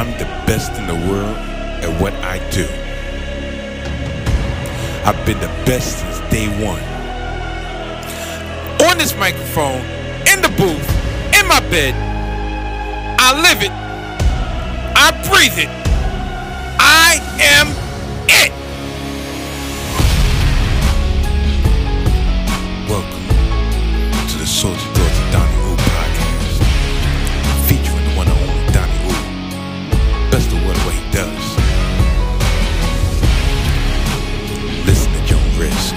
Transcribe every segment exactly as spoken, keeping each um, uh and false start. I'm the best in the world at what I do. I've been the best since day one. On this microphone, in the booth, in my bed, I live it. I breathe it. I am it. Welcome to the Soldier Thoughts of Donnie Woo podcast, featuring the one and only Donnie Woo. Best of what he does. Listen at your risk.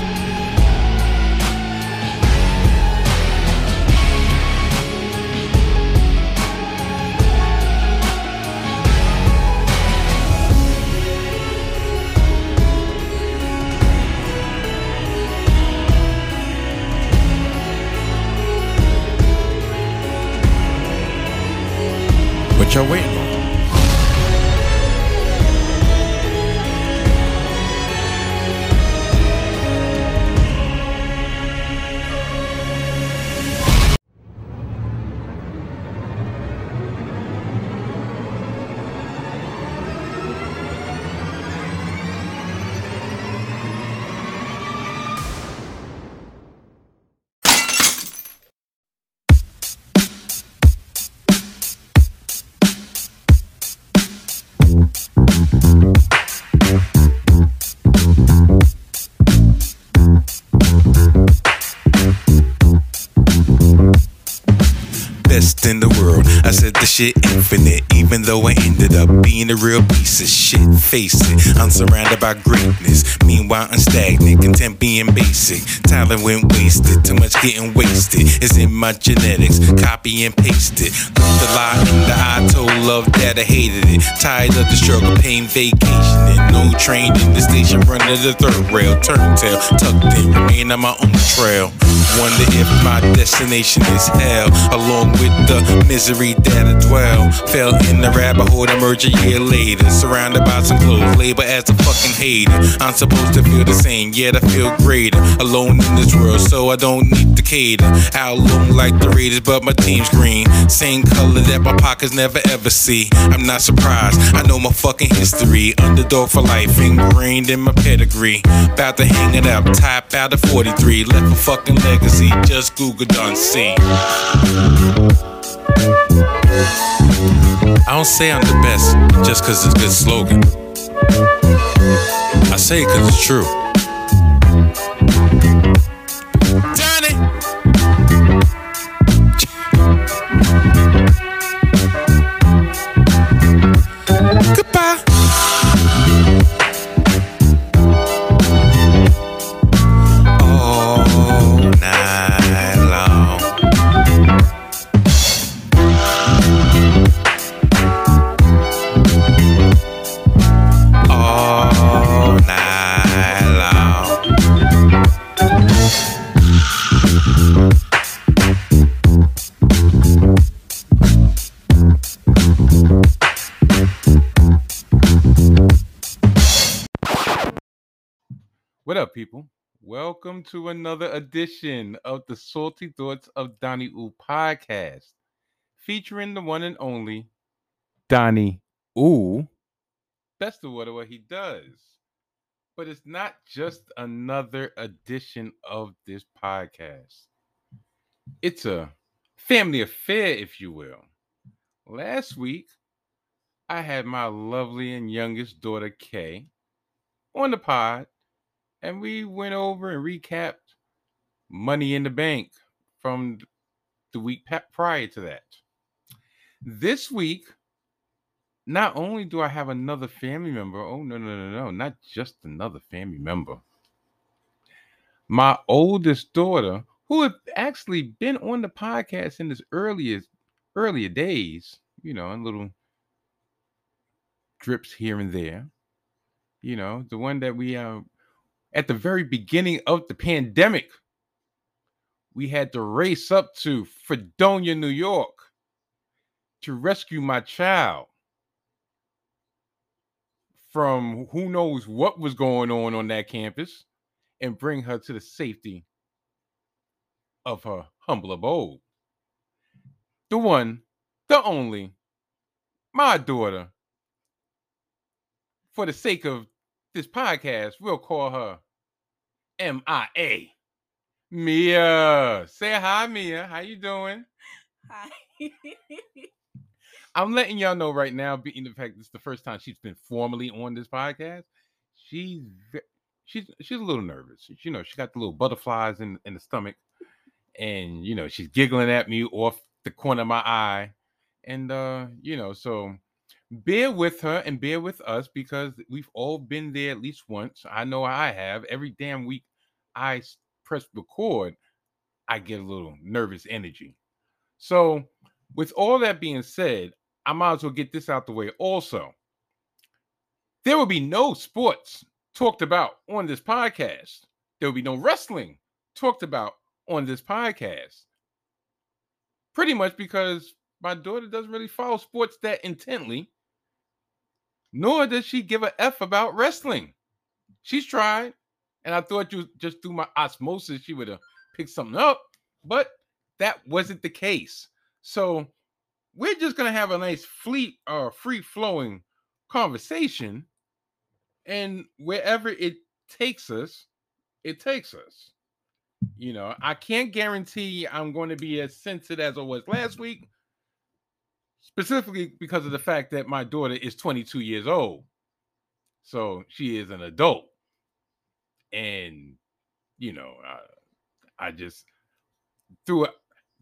What y'all waiting on? Best in the world, I said the shit infinite, even though I ended up being a real piece of shit. Face it, I'm surrounded by greatness, meanwhile I'm stagnant, content being basic. Tyler went wasted, too much getting wasted, it's in my genetics, copy and paste it. Looked the lie in the eye, told love that I hated it, tired of the struggle, pain vacationing. No train in the station, run to the third rail, turntail, tucked in, remain on my own trail. Wonder if my destination is hell, along with the misery that I dwell. Fell in the rabbit hole to merge a year later, surrounded by some clothes, labor as a fucking hater. I'm supposed to feel the same, yet I feel greater, alone in this world, so I don't need to cater. I'll look like the Raiders, but my team's green, same color that my pockets never ever see. I'm not surprised, I know my fucking history, underdog for life, ingrained in my pedigree. About to hang it up, top out of forty-three, left a fucking leg. Just Google Don C. I don't say I'm the best just cause it's a good slogan. I say it cause it's true. What up, people? Welcome to another edition of the Salty Thoughts of Donnie Woo podcast, featuring the one and only Donnie Woo. Best of what he does. But it's not just another edition of this podcast. It's a family affair, if you will. Last week, I had my lovely and youngest daughter, Kay, on the pod. And we went over and recapped Money in the Bank from the week prior to that. This week, not only do I have another family member. Oh, no, no, no, no. Not just another family member. My oldest daughter, who had actually been on the podcast in its earliest, earlier days, you know, in little drips here and there. You know, the one that we... Uh, At the very beginning of the pandemic, we had to race up to Fredonia, New York to rescue my child from who knows what was going on on that campus and bring her to the safety of her humble abode. The one, the only, my daughter, for the sake of this podcast, we'll call her M I A. Mia. Say hi, Mia. How you doing? Hi. I'm letting y'all know right now, being the fact this is the first time she's been formally on this podcast, she's she's she's a little nervous. You know, she got the little butterflies in, in the stomach, and you know, she's giggling at me off the corner of my eye. And uh, you know, so bear with her and bear with us, because we've all been there at least once. I know I have. Every damn week I press record, I get a little nervous energy. So with all that being said, I might as well get this out the way also. There will be no sports talked about on this podcast. There will be no wrestling talked about on this podcast. Pretty much because my daughter doesn't really follow sports that intently, nor does she give a F about wrestling. She's tried, and I thought you just through my osmosis she would have picked something up, but that wasn't the case. So we're just going to have a nice fleet, uh, free-flowing conversation, and wherever it takes us, it takes us. You know, I can't guarantee I'm going to be as sensitive as I was last week, specifically because of the fact that my daughter is twenty-two years old. So she is an adult. And, you know, I, I just, through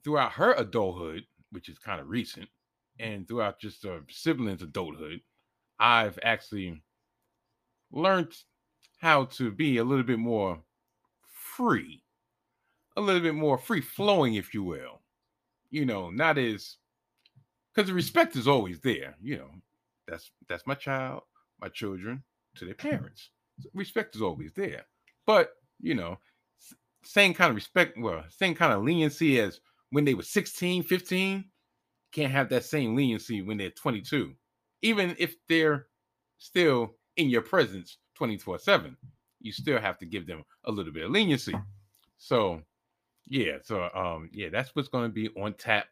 throughout her adulthood, which is kind of recent, and throughout just her siblings' adulthood, I've actually learned how to be a little bit more free, a little bit more free-flowing, if you will. You know, not as, because the respect is always there. You know, that's that's my child, my children, to their parents. Respect is always there. But, you know, same kind of respect, well, same kind of leniency as when they were sixteen, fifteen, can't have that same leniency when they're twenty-two, even if they're still in your presence twenty-four seven. You still have to give them a little bit of leniency. So, yeah, so um, yeah, that's what's going to be on tap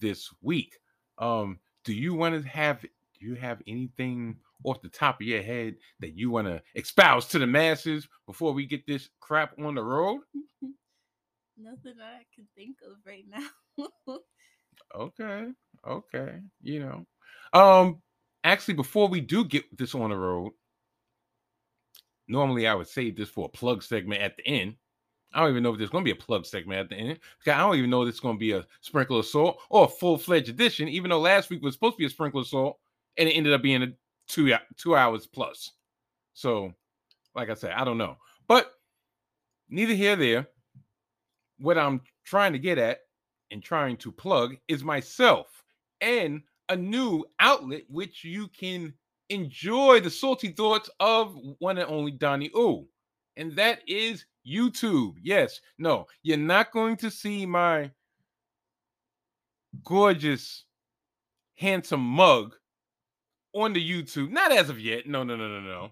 this week. Um, do you want to have? Do you have anything off the top of your head that you want to espouse to the masses before we get this crap on the road? Nothing I can think of right now. Okay, okay, you know, um, actually, before we do get this on the road, normally I would save this for a plug segment at the end. I don't even know if there's going to be a plug segment at the end. I don't even know if it's going to be a sprinkle of salt or a full-fledged edition, even though last week was supposed to be a sprinkle of salt, and it ended up being a two, two hours plus. So, like I said, I don't know. But neither here nor there, what I'm trying to get at and trying to plug is myself and a new outlet which you can enjoy the salty thoughts of one and only Donnie Ooh. And that is YouTube. Yes. No, you're not going to see my gorgeous, handsome mug on the YouTube. Not as of yet. No, no, no, no, no.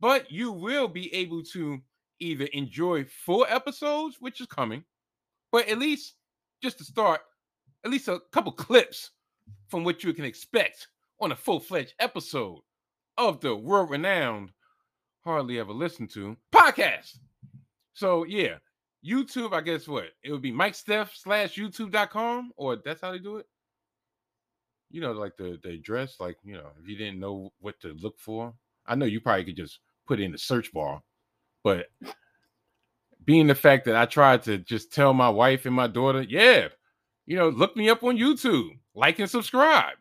But you will be able to either enjoy full episodes, which is coming, but at least just to start, at least a couple clips from what you can expect on a full-fledged episode of the world-renowned, hardly ever listened to podcast. So yeah, YouTube, I guess what? It would be Mike Steph slash YouTube dot com, or that's how they do it. You know, like the, the address, like, you know, if you didn't know what to look for. I know you probably could just put in the search bar, but being the fact that I tried to just tell my wife and my daughter, yeah, you know, look me up on YouTube, like and subscribe.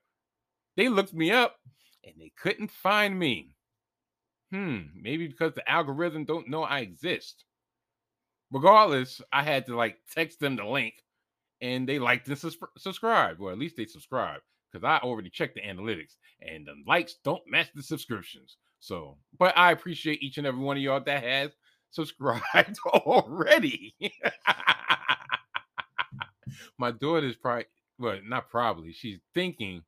They looked me up and they couldn't find me. Hmm, maybe because the algorithm don't know I exist. Regardless, I had to like text them the link and they liked and sus- subscribed, or at least they subscribed, because I already checked the analytics and the likes don't match the subscriptions. So, but I appreciate each and every one of y'all that has subscribed already. My daughter's probably, well, not probably, she's thinking,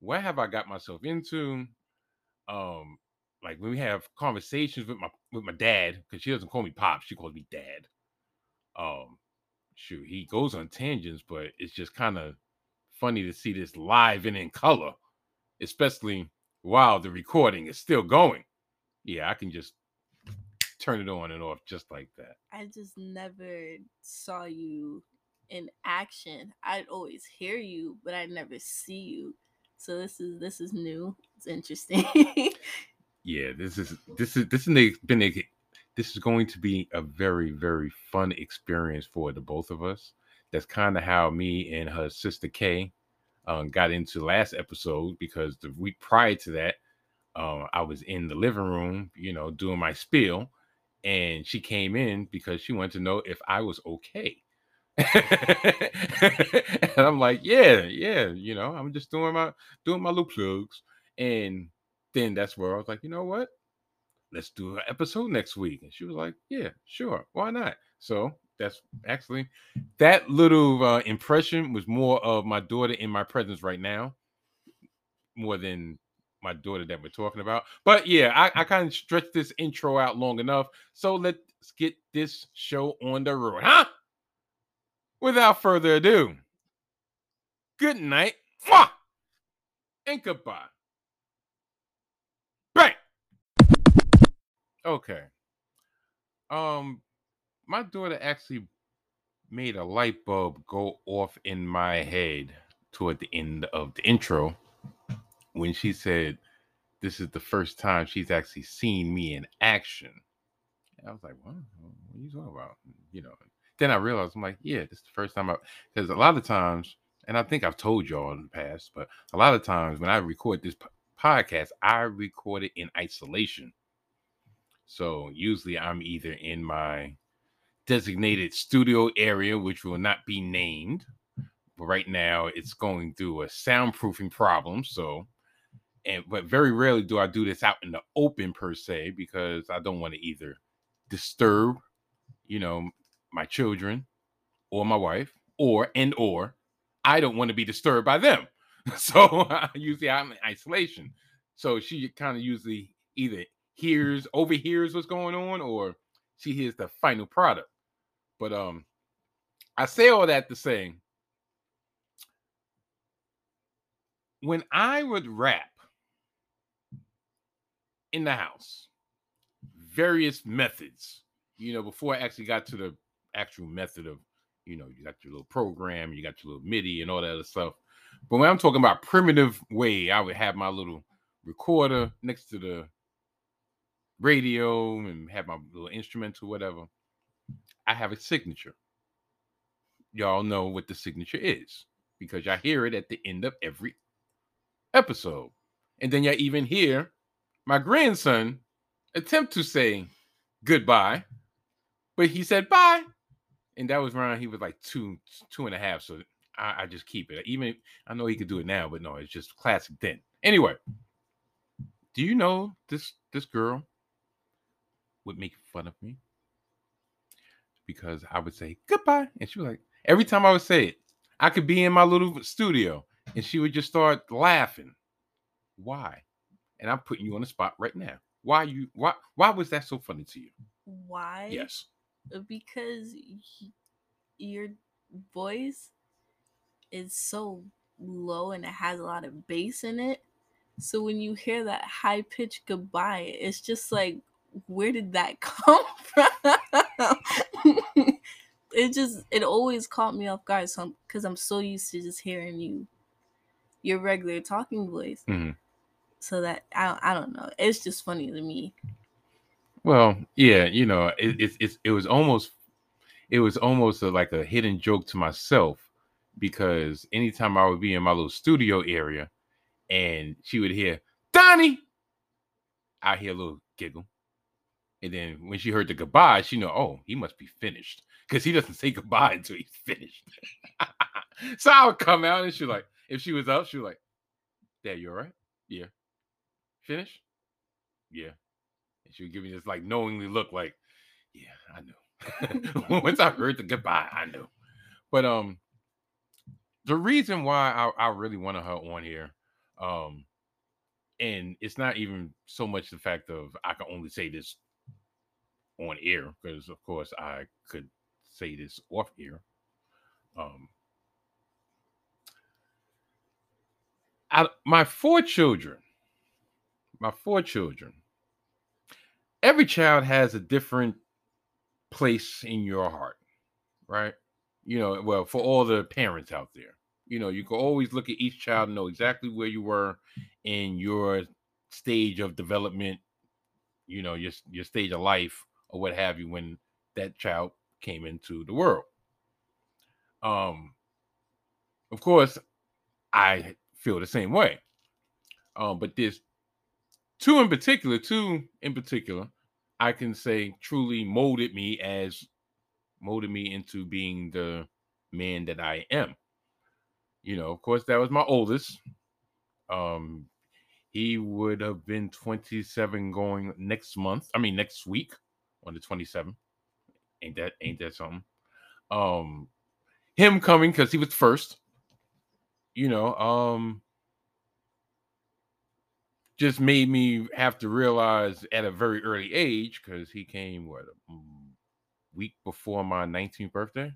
what have I got myself into? Um, Like when we have conversations with my with my dad, because she doesn't call me pop, she calls me dad. Um, shoot, he goes on tangents, but it's just kind of funny to see this live and in color, especially while the recording is still going. Yeah, I can just turn it on and off just like that. I just never saw you in action. I'd always hear you, but I never see you. So this is this is new. It's interesting. Yeah, this is this is this is been a, this is going to be a very, very fun experience for the both of us. That's kind of how me and her sister Kay um, got into last episode, because the week prior to that, um, I was in the living room, you know, doing my spiel, and she came in because she wanted to know if I was okay. And I'm like, yeah, yeah, you know, I'm just doing my doing my little plugs. And then that's where I was like, you know what? Let's do an episode next week. And she was like, yeah, sure, why not? So that's actually that little uh, impression was more of my daughter in my presence right now, more than my daughter that we're talking about. But yeah, I, I kind of stretched this intro out long enough. So let's get this show on the road, huh? Without further ado, good night, mwah! And goodbye. Bang! Okay. Um, my daughter actually made a light bulb go off in my head toward the end of the intro when she said, this is the first time she's actually seen me in action. And I was like, what? What are you talking about? You know. Then I realized, I'm like, yeah, this is the first time I, because a lot of times, and I think I've told y'all in the past, but a lot of times when I record this p- podcast, I record it in isolation. So usually I'm either in my designated studio area, which will not be named, but right now it's going through a soundproofing problem. So, and but very rarely do I do this out in the open per se, because I don't want to either disturb, you know, my children or my wife, or and or I don't want to be disturbed by them. So usually I'm in isolation. So she kind of usually either hears, overhears what's going on, or she hears the final product. But um, I say all that to say, when I would rap in the house, various methods, you know, before I actually got to the actual method of, you know, you got your little program, you got your little MIDI and all that other stuff. But when I'm talking about primitive way, I would have my little recorder next to the radio and have my little instruments or whatever. I have a signature. Y'all know what the signature is because y'all hear it at the end of every episode. And then y'all even hear my grandson attempt to say goodbye, but he said bye. And that was around, he was like two, two and a half. So I, I just keep it. Even I know he could do it now, but no, it's just classic then. Anyway, do you know this this girl would make fun of me? Because I would say goodbye. And she was like, every time I would say it, I could be in my little studio and she would just start laughing. Why? And I'm putting you on the spot right now. Why you why why was that so funny to you? Why? Yes. Because he, your voice is so low and it has a lot of bass in it. So when you hear that high pitch goodbye, it's just like, where did that come from? It just, it always caught me off guard. So because I'm, I'm so used to just hearing you, your regular talking voice. Mm-hmm. So that, I, I don't know. It's just funny to me. Well, yeah, you know, it, it, it, it was almost, it was almost a, like a hidden joke to myself, because anytime I would be in my little studio area and she would hear, Donnie, I hear a little giggle. And then when she heard the goodbye, she knew, oh, he must be finished, because he doesn't say goodbye until he's finished. So I would come out and she like, if she was up, she was like, Dad, you all right? Yeah. Finished? Yeah. And she would give me this like knowingly look like, yeah, I know. Once I heard the goodbye, I knew. But um, the reason why I, I really wanted her on here, um, and it's not even so much the fact of I can only say this on air, because of course I could say this off air. Um, I, my four children, my four children. Every child has a different place in your heart, right? You know, well, for all the parents out there, you know, you can always look at each child and know exactly where you were in your stage of development, you know, your, your stage of life or what have you when that child came into the world. Um, of course, I feel the same way. Um, but there's two in particular, two in particular, I can say truly molded me as molded me into being the man that I am. You know, of course, that was my oldest. Um, he would have been twenty-seven going next month. I mean, next week on the twenty-seventh. Ain't that, ain't that something? Um, him coming because he was first. You know, um, just made me have to realize at a very early age, because he came, what, a week before my nineteenth birthday?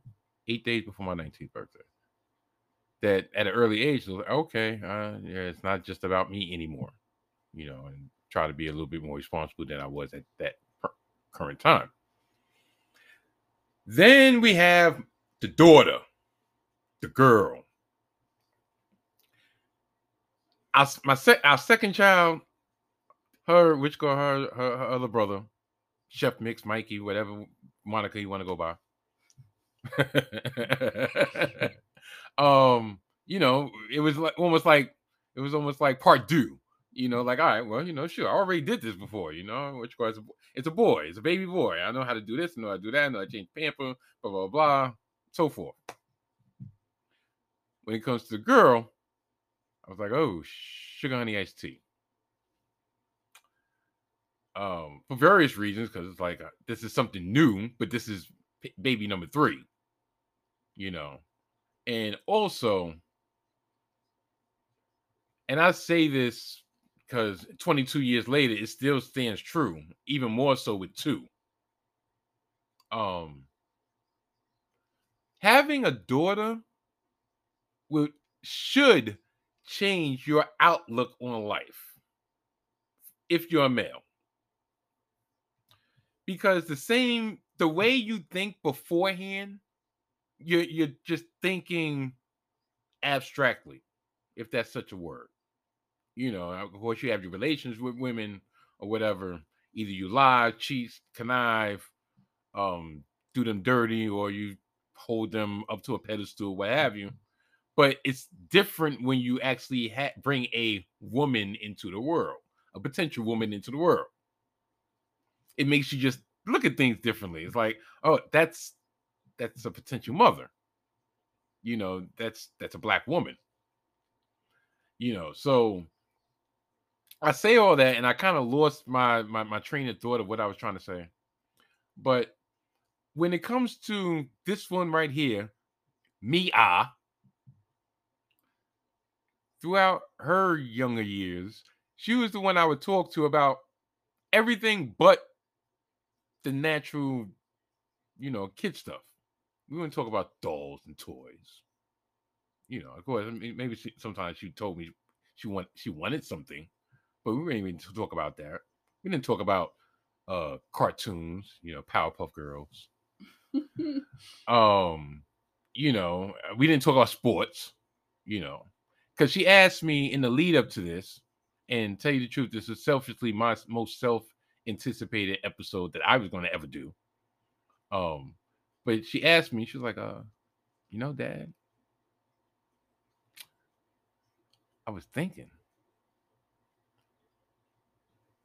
Eight days before my nineteenth birthday. That at an early age, I was like, okay, uh, yeah, it's not just about me anymore, you know, and try to be a little bit more responsible than I was at that per- current time. Then we have the daughter, the girl. Our, my se- our second child, her, which girl, her, her, her other brother, Chef Mix, Mikey, whatever Monica you want to go by. um, you know, it was like, almost like, it was almost like part due, you know, like, all right, well, you know, sure, I already did this before, you know, which course, it's a boy, it's a baby boy. I know how to do this, I know how to do that, I know I change pamper, blah, blah, blah, so forth. When it comes to the girl, I was like, oh, sugar, honey, iced tea. Um, for various reasons, because it's like, uh, this is something new, but this is p- baby number three, you know. And also, and I say this because twenty-two years later, it still stands true, even more so with two. Um, having a daughter will, should change your outlook on life if you're a male, because the same the way you think beforehand, you're, you're just thinking abstractly, if that's such a word. You know, of course, you have your relations with women or whatever, either you lie, cheat, connive, um do them dirty, or you hold them up to a pedestal, what have you. But it's different when you actually ha- bring a woman into the world, a potential woman into the world. It makes you just look at things differently. It's like, oh, that's that's a potential mother. You know, that's that's a Black woman. You know, so I say all that, and I kind of lost my, my my train of thought of what I was trying to say. But when it comes to this one right here, Mia, throughout her younger years, she was the one I would talk to about everything but the natural, you know, kid stuff. We wouldn't talk about dolls and toys. You know, of course, I mean, maybe she, sometimes she told me she want, she wanted something, but we didn't even talk about that. We didn't talk about uh, cartoons, you know, Powerpuff Girls. um, you know, we didn't talk about sports, you know. Because she asked me in the lead up to this, and tell you the truth, this is selfishly my most self-anticipated episode that I was going to ever do. Um, but she asked me, she was like, "Uh, you know, Dad, I was thinking,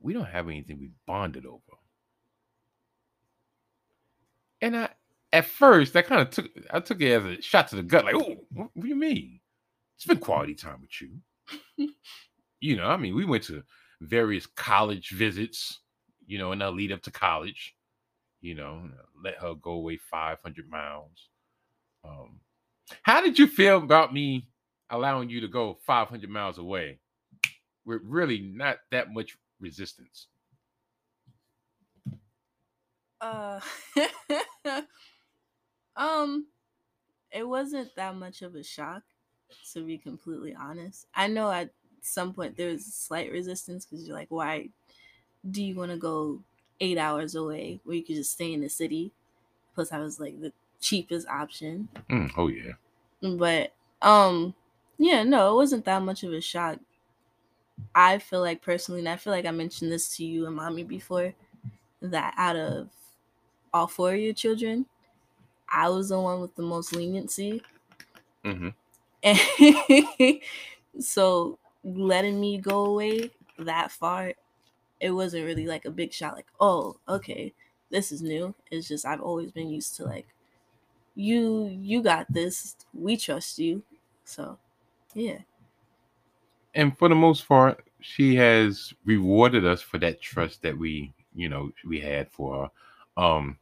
we don't have anything we bonded over." And I, at first, I kind of took, I took it as a shot to the gut, like, "Oh, what do you mean? Spend quality time with you." You know, I mean, we went to various college visits, you know, and I lead up to college, you know, let her go away five hundred miles. Um, how did you feel about me allowing you to go five hundred miles away with really not that much resistance? Uh, um, it wasn't that much of a shock, to be completely honest. I know I some point there was slight resistance because you're like, why do you want to go eight hours away where you could just stay in the city? Plus, I was like the cheapest option. Mm, oh yeah. But um, yeah, no, it wasn't that much of a shock. I feel like personally, and I feel like I mentioned this to you and mommy before, that out of all four of your children, I was the one with the most leniency. Mm-hmm. And so letting me go away that far, it wasn't really like a big shock. Like, oh, okay, this is new. It's just I've always been used to like, you, you got this. We trust you. So, yeah. And for the most part, she has rewarded us for that trust that we, you know, we had for her. Um,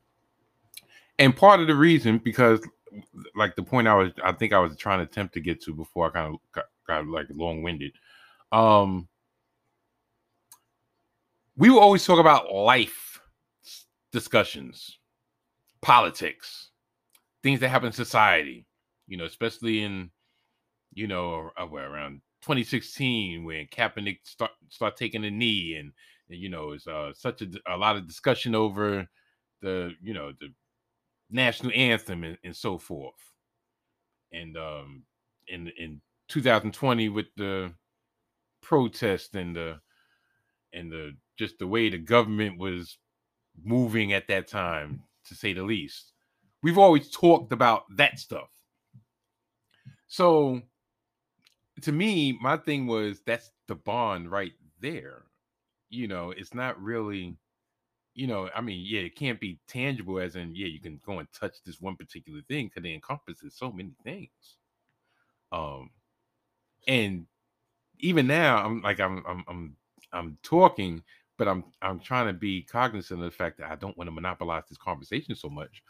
and part of the reason, because like the point I was, I think I was trying to attempt to get to before I kind of got, got like long-winded. Um, we will always talk about life discussions, politics, things that happen in society, you know, especially in, you know, around twenty sixteen when Kaepernick start start taking a knee, and, and you know, it's uh, such a, a lot of discussion over the, you know, the national anthem and, and so forth. And um, in in two thousand twenty with the protest and the and the just the way the government was moving at that time, to say the least, we've always talked about that stuff. So to me, my thing was, that's the bond right there. You know, it's not really, you know, I mean, yeah, it can't be tangible as in, yeah, you can go and touch this one particular thing because it encompasses so many things. Um, and even now, I'm like, I'm, I'm, I'm, I'm talking, but I'm, I'm trying to be cognizant of the fact that I don't want to monopolize this conversation so much.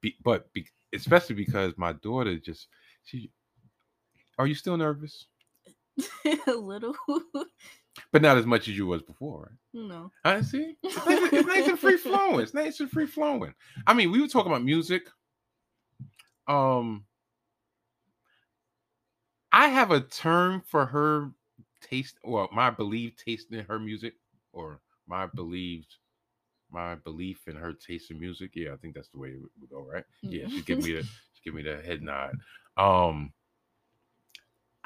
Be, but be, especially because my daughter just, she, are you still nervous? A little. But not as much as you was before, right? No. I see. It's nice, it's nice and free flowing. It's nice and free flowing. I mean, we were talking about music. Um, I have a term for her taste, or my believed taste in her music, or my believed, my belief in her taste in music. Yeah, I think that's the way it would go, right? Yeah, she give me the, she give me the head nod. Um.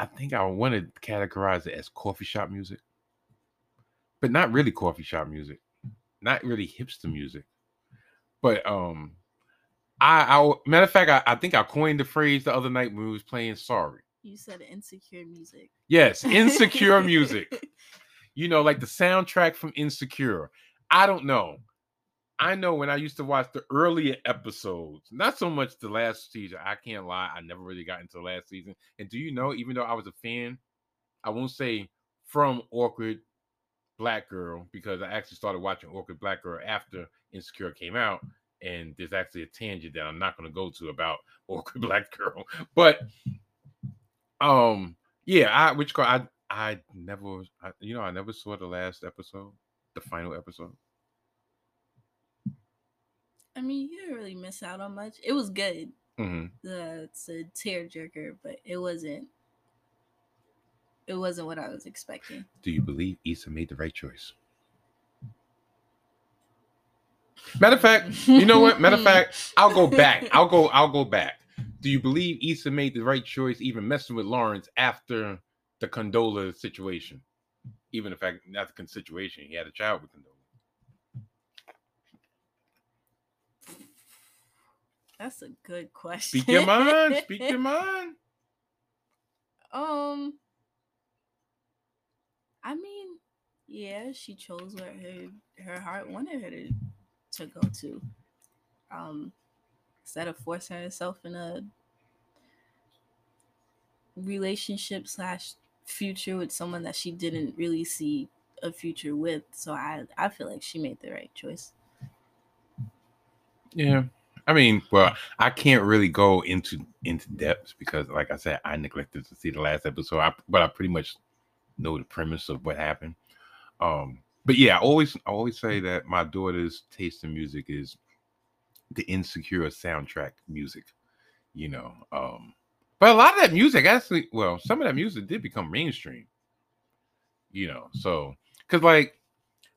I think I want to categorize it as coffee shop music, but not really coffee shop music, not really hipster music. But um, I, I matter of fact, I, I think I coined the phrase the other night when we was playing Sorry. You said insecure music. Yes, insecure music. You know, like the soundtrack from Insecure. I don't know. I know when I used to watch the earlier episodes, not so much the last season. I can't lie. I never really got into the last season. And do you know, even though I was a fan, I won't say from Awkward Black Girl, because I actually started watching Awkward Black Girl after Insecure came out. And there's actually a tangent that I'm not going to go to about Awkward Black Girl. But um, yeah, I which I I never, I, you know, I never saw the last episode, the final episode. I mean, you didn't really miss out on much. It was good. Mm-hmm. Uh, it's a tearjerker, but it wasn't. It wasn't what I was expecting. Do you believe Issa made the right choice? Matter of fact, you know what? Matter of fact, I'll go back. I'll go. I'll go back. Do you believe Issa made the right choice, even messing with Lawrence after the Condola situation? Even the fact, not the situation, he had a child with Condola. That's a good question. Speak your mind. Speak your mind. Um, I mean, yeah, she chose what her, her heart wanted her to, to go to. Um, instead of forcing herself in a relationship slash future with someone that she didn't really see a future with. So I, I feel like she made the right choice. Yeah. I mean, well, I can't really go into into depth because, like I said, I neglected to see the last episode, I, but I pretty much know the premise of what happened. Um, but yeah, I always I always say that my daughter's taste in music is the Insecure soundtrack music, you know. Um, but a lot of that music actually, well, some of that music did become mainstream. you know. So, cause like,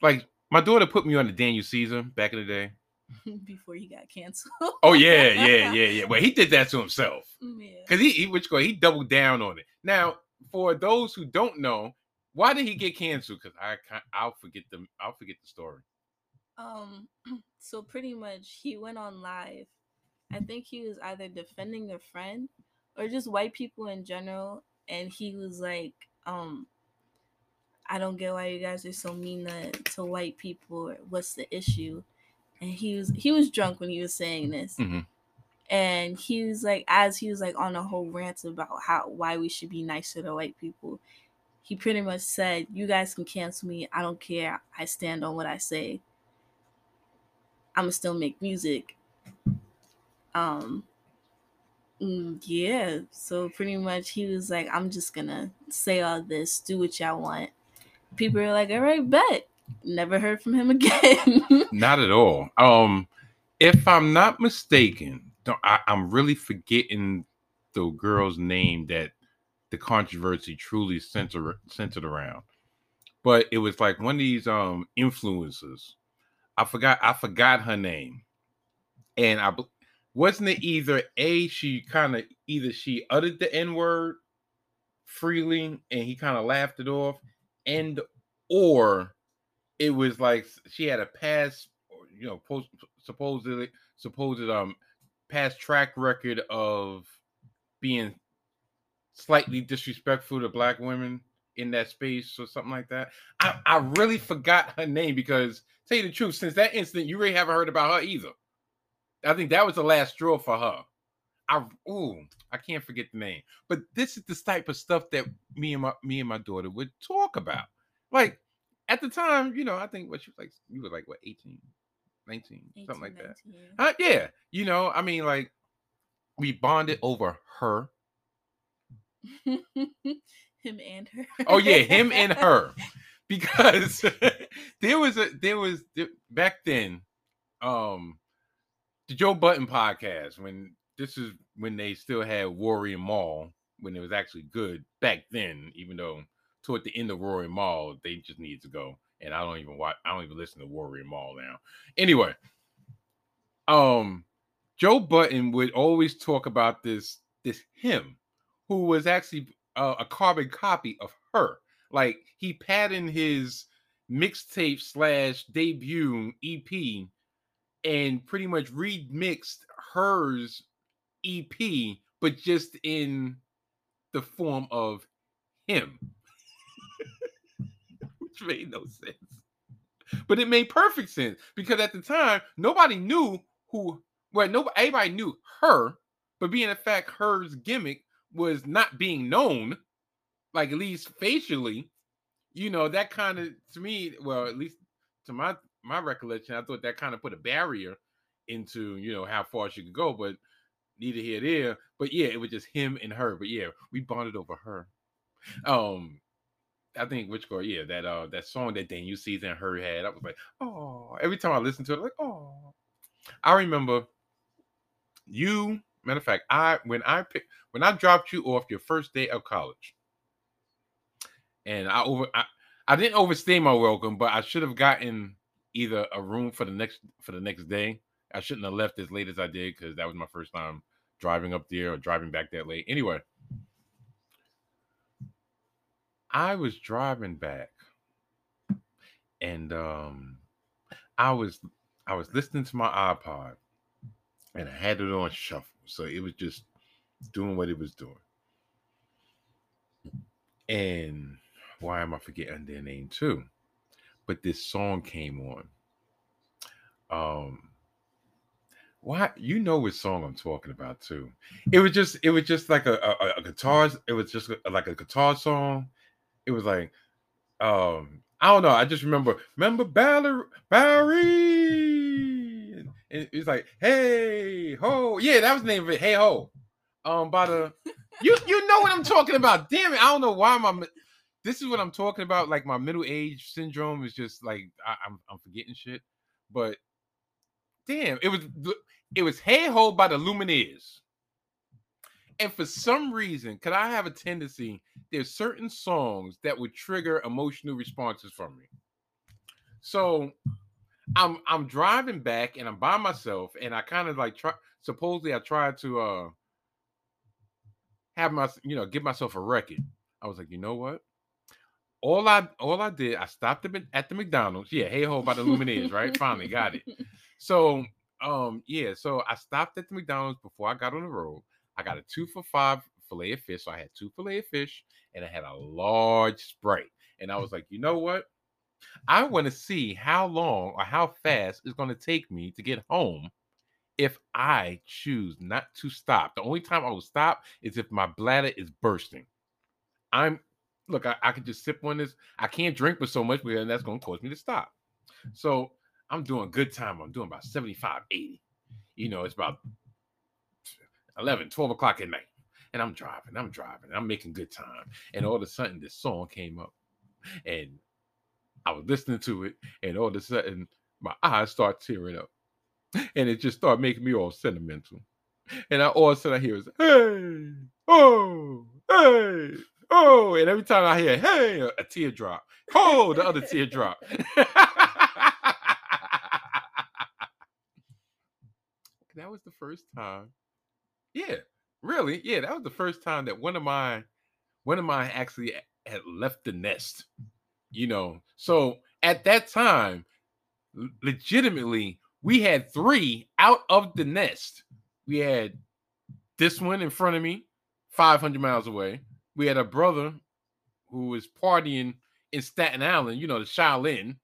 like my daughter put me on the Daniel Caesar back in the day. Before he got canceled. Oh yeah, yeah, yeah, yeah. Well, he did that to himself. Yeah. Cause he, he which go he doubled down on it. Now, for those who don't know, why did he get canceled? Cause I I'll forget the I'll forget the story. Um. So pretty much, he went on live. I think he was either defending a friend or just white people in general. And he was like, um, I don't get why you guys are so mean to, to white people. What's the issue? And he was he was drunk when he was saying this. Mm-hmm. And he was like, as he was like on a whole rant about how why we should be nicer to white people, he pretty much said, you guys can cancel me. I don't care. I stand on what I say. I'm gonna still make music. Um, yeah, so pretty much he was like, I'm just gonna say all this, do what y'all want. People are like, all right, bet. Never heard from him again. Not at all. Um, if I'm not mistaken, don't, I, I'm really forgetting the girl's name that the controversy truly centered centered around. But it was like one of these um influencers. I forgot. I forgot her name, and I wasn't it either a she kind of either she uttered the N word freely and he kind of laughed it off, and or it was like she had a past, you know, post, supposedly supposed um past track record of being slightly disrespectful to black women in that space or something like that. I, I really forgot her name because, tell you the truth, since that incident, you really haven't heard about her either. I think that was the last straw for her. I ooh, I can't forget the name. But this is the type of stuff that me and my me and my daughter would talk about. Like at the time, you know, I think what she was like, you were like what, eighteen, nineteen, eighteen, something like nineteen. That. Uh, yeah, you know, I mean, like we bonded over her. Him and her. Oh yeah, him and her, because there was a there was back then, um, the Joe Budden podcast, when this is when they still had Warrior Mall, when it was actually good back then. Even though toward the end of Warrior Mall, they just needed to go, and I don't even watch. I don't even listen to Warrior Mall now. Anyway, um, Joe Budden would always talk about this this him, who was actually. Uh, a carbon copy of her. Like he padded his mixtape slash debut E P and pretty much remixed hers E P, but just in the form of him, which made no sense. But it made perfect sense because at the time nobody knew who. Well, nobody, everybody knew her, but being the fact hers gimmick was not being known, like at least facially, you know, that kind of, to me, well, at least to my my recollection, I thought that kind of put a barrier into, you know, how far she could go, but neither here nor there. But yeah, it was just him and her. But yeah, we bonded over her. Um, I think which girl, yeah, that uh that song that Daniel Caesar and her had, I was like, oh, every time I listen to it, I'm like, oh, I remember you. Matter of fact, I when I pick, when I dropped you off your first day of college, and I over I, I didn't overstay my welcome, but I should have gotten either a room for the next for the next day. I shouldn't have left as late as I did because that was my first time driving up there or driving back that late. Anyway, I was driving back, and um, I was I was listening to my iPod, and I had it on shuffle. So it was just doing what it was doing. And why am I forgetting their name too? But this song came on. Um, why you know which song I'm talking about too? It was just it was just like a a, a guitar. It was just like a guitar song. It was like um, I don't know. I just remember remember Ballard, Barry. And it's like, hey ho, yeah, that was the name of it. Hey ho, um, by the you you know what I'm talking about. Damn it, I don't know why my this is what I'm talking about. Like my middle age syndrome is just like I, I'm I'm forgetting shit. But damn, it was it was Hey Ho by the Lumineers, And for some reason, because I have a tendency, there's certain songs that would trigger emotional responses from me. So I'm I'm driving back and I'm by myself, and I kind of like try. Supposedly, I tried to uh, have my you know give myself a record. I was like, you know what? All I all I did, I stopped at the McDonald's. Yeah, hey ho by the Lumineers, right? Finally got it. So um yeah, so I stopped at the McDonald's before I got on the road. I got a two for five fillet of fish. So I had two fillet of fish and I had a large Sprite. And I was like, you know what? I want to see how long or how fast it's going to take me to get home if I choose not to stop. The only time I will stop is if my bladder is bursting. I'm, look, I, I can just sip on this. I can't drink with so much, because that's going to cause me to stop. So I'm doing good time. I'm doing about seventy-five, eighty. You know, it's about eleven, twelve o'clock at night. And I'm driving, I'm driving, and I'm making good time. And all of a sudden, this song came up. And I was listening to it. And all of a sudden, my eyes start tearing up. And it just started making me all sentimental. And I all of a sudden, I hear is, hey, oh, hey, oh. And every time I hear, hey, a, a teardrop. Oh, the other teardrop. That was the first time. Yeah, really. Yeah, that was the first time that one of my, one of mine actually had left the nest, you know. So at that time, legitimately, we had three out of the nest. We had this one in front of me, five hundred miles away. We had a brother who was partying in Staten Island, you know, the Shaolin,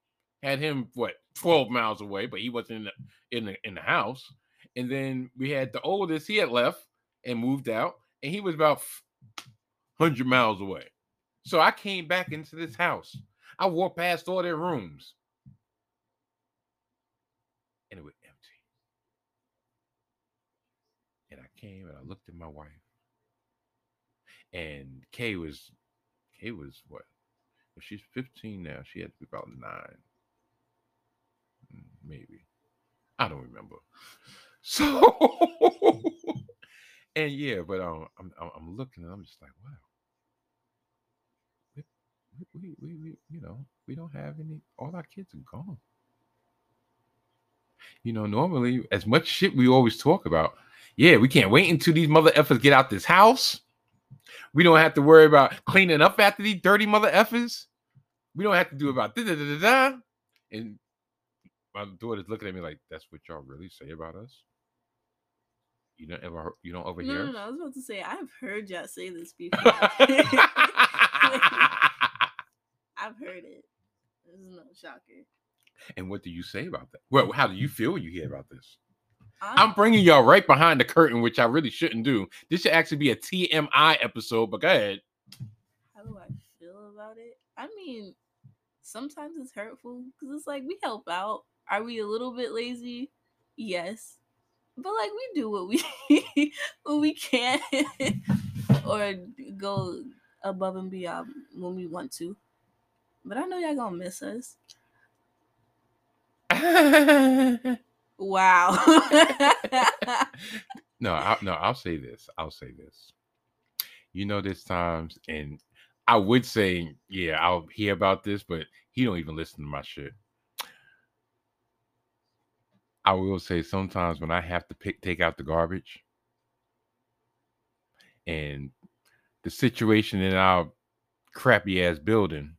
had him, what, twelve miles away, but he wasn't in the, in the, in the house. And then we had the oldest, he had left and moved out, and he was about one hundred miles away. So I came back into this house. I walked past all their rooms, and it was empty. And I came and I looked at my wife, and Kay was, Kay was what? Well, she's fifteen now. She had to be about nine, maybe. I don't remember. So, and yeah, but um, I'm I'm looking and I'm just like, wow, we, we, we, you know, we don't have any, all our kids are gone. You know, normally, as much shit we always talk about, yeah, we can't wait until these mother effers get out this house. We don't have to worry about cleaning up after these dirty mother effers. We don't have to do about da da da da da. And my daughter's looking at me like, that's what y'all really say about us? You don't ever, you don't overhear. No, no, no, I was about to say, I've heard y'all say this before. I've heard it. This is no shocker. And what do you say about that? Well, how do you feel when you hear about this? I'm, I'm bringing y'all right behind the curtain, which I really shouldn't do. This should actually be a T M I episode, but go ahead. How do I feel about it? I mean, sometimes it's hurtful because it's like, we help out. Are we a little bit lazy? Yes. But, like, we do what we what we can or go above and beyond when we want to. But I know y'all gonna miss us. Wow. no, I, no, I'll say this. I'll say this. You know, there's times, and I would say, yeah, I'll hear about this, but he don't even listen to my shit. I will say sometimes when I have to pick, take out the garbage and the situation in our crappy ass building,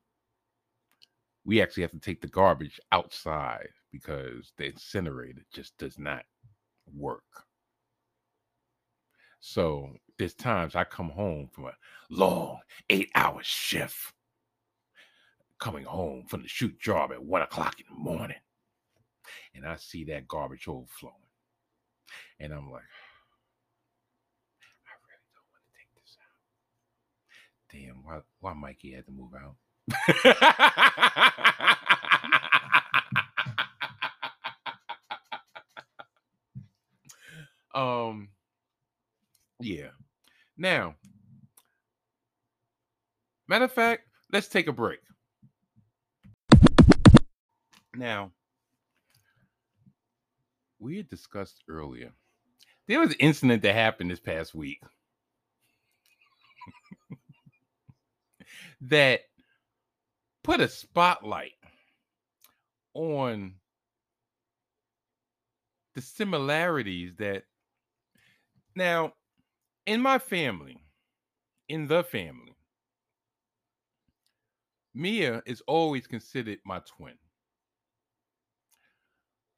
we actually have to take the garbage outside because the incinerator just does not work. So there's times I come home from a long eight hour shift, coming home from the shoot job at one o'clock in the morning. And I see that garbage overflowing. And I'm like, I really don't want to take this out. Damn, why, why Mikey had to move out? um, yeah. Now, matter of fact, let's take a break. Now, we had discussed earlier, there was an incident that happened this past week that put a spotlight on the similarities that now in my family, in the family, Mia is always considered my twin.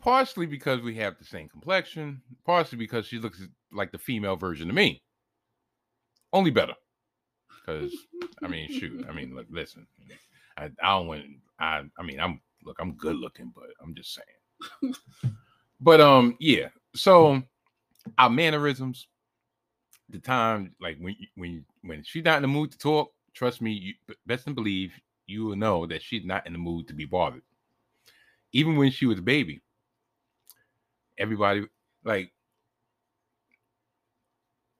Partially because we have the same complexion, partially because she looks like the female version of me. Only better. Because, I mean, shoot. I mean, look, listen. I, I don't want I I mean, I'm look, I'm good looking, but I'm just saying. But um, yeah. So our mannerisms, the time, like when when when she's not in the mood to talk, trust me, you best and believe you will know that she's not in the mood to be bothered. Even when she was a baby. Everybody, like,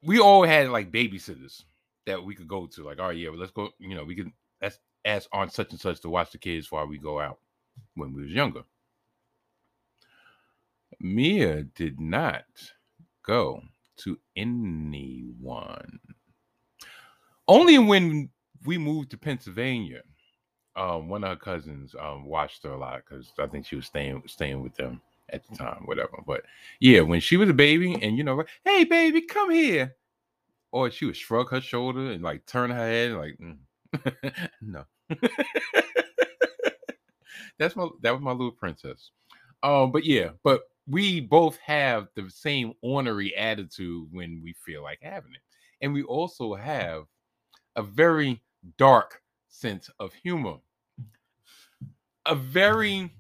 we all had like babysitters that we could go to. Like, oh yeah, well, let's go. You know, we could let's ask Aunt such and such to watch the kids while we go out when we was younger. Mia did not go to anyone. Only when we moved to Pennsylvania, um, one of her cousins um, watched her a lot because I think she was staying staying with them at the time, whatever. But yeah, when she was a baby and, you know, like, hey, baby, come here. Or she would shrug her shoulder and like turn her head and, like, mm. No. That's my, that was my little princess. Um, but yeah, but we both have the same ornery attitude when we feel like having it. And we also have a very dark sense of humor. A very...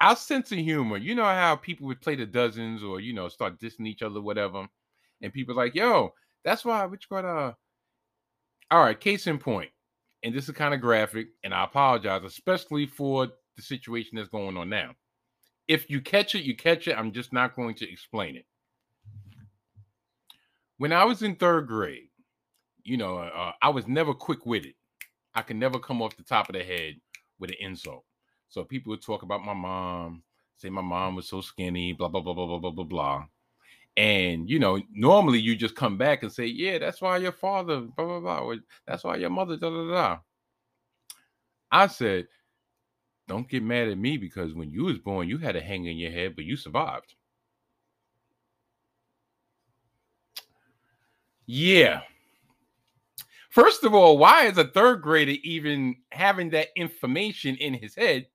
Our sense of humor, you know how people would play the dozens or, you know, start dissing each other, whatever. And people like, yo, that's why, what you got, uh, all right, case in point. And this is kind of graphic, and I apologize, especially for the situation that's going on now. If you catch it, you catch it. I'm just not going to explain it. When I was in third grade, you know, uh, I was never quick-witted. I could never come off the top of the head with an insult. So people would talk about my mom, say my mom was so skinny, blah, blah, blah, blah, blah, blah, blah, blah. And, you know, normally you just come back and say, yeah, that's why your father, blah, blah, blah, or that's why your mother, da, da, da. I said, don't get mad at me because when you was born, you had a hang in your head, but you survived. Yeah. First of all, why is a third grader even having that information in his head?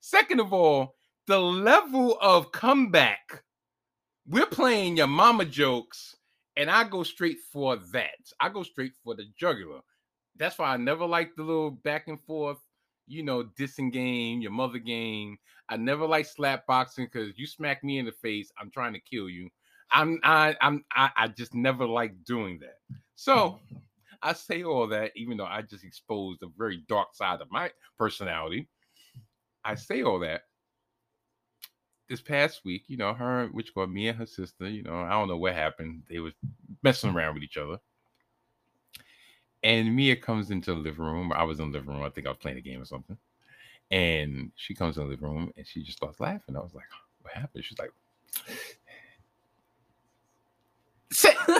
Second of all, the level of comeback. We're playing your mama jokes, and I go straight for that. I go straight for the jugular. That's why I never liked the little back and forth, you know, dissing game, your mother game. I never liked slap boxing because you smack me in the face, I'm trying to kill you. I'm I I'm I, I just never liked doing that. So I say all that, even though I just exposed a very dark side of my personality. I say all that. This past week, you know, her, which called me and her sister, you know, I don't know what happened. They were messing around with each other. And Mia comes into the living room. I was in the living room. I think I was playing a game or something. And she comes in the living room and she just starts laughing. I was like, what happened? She's like,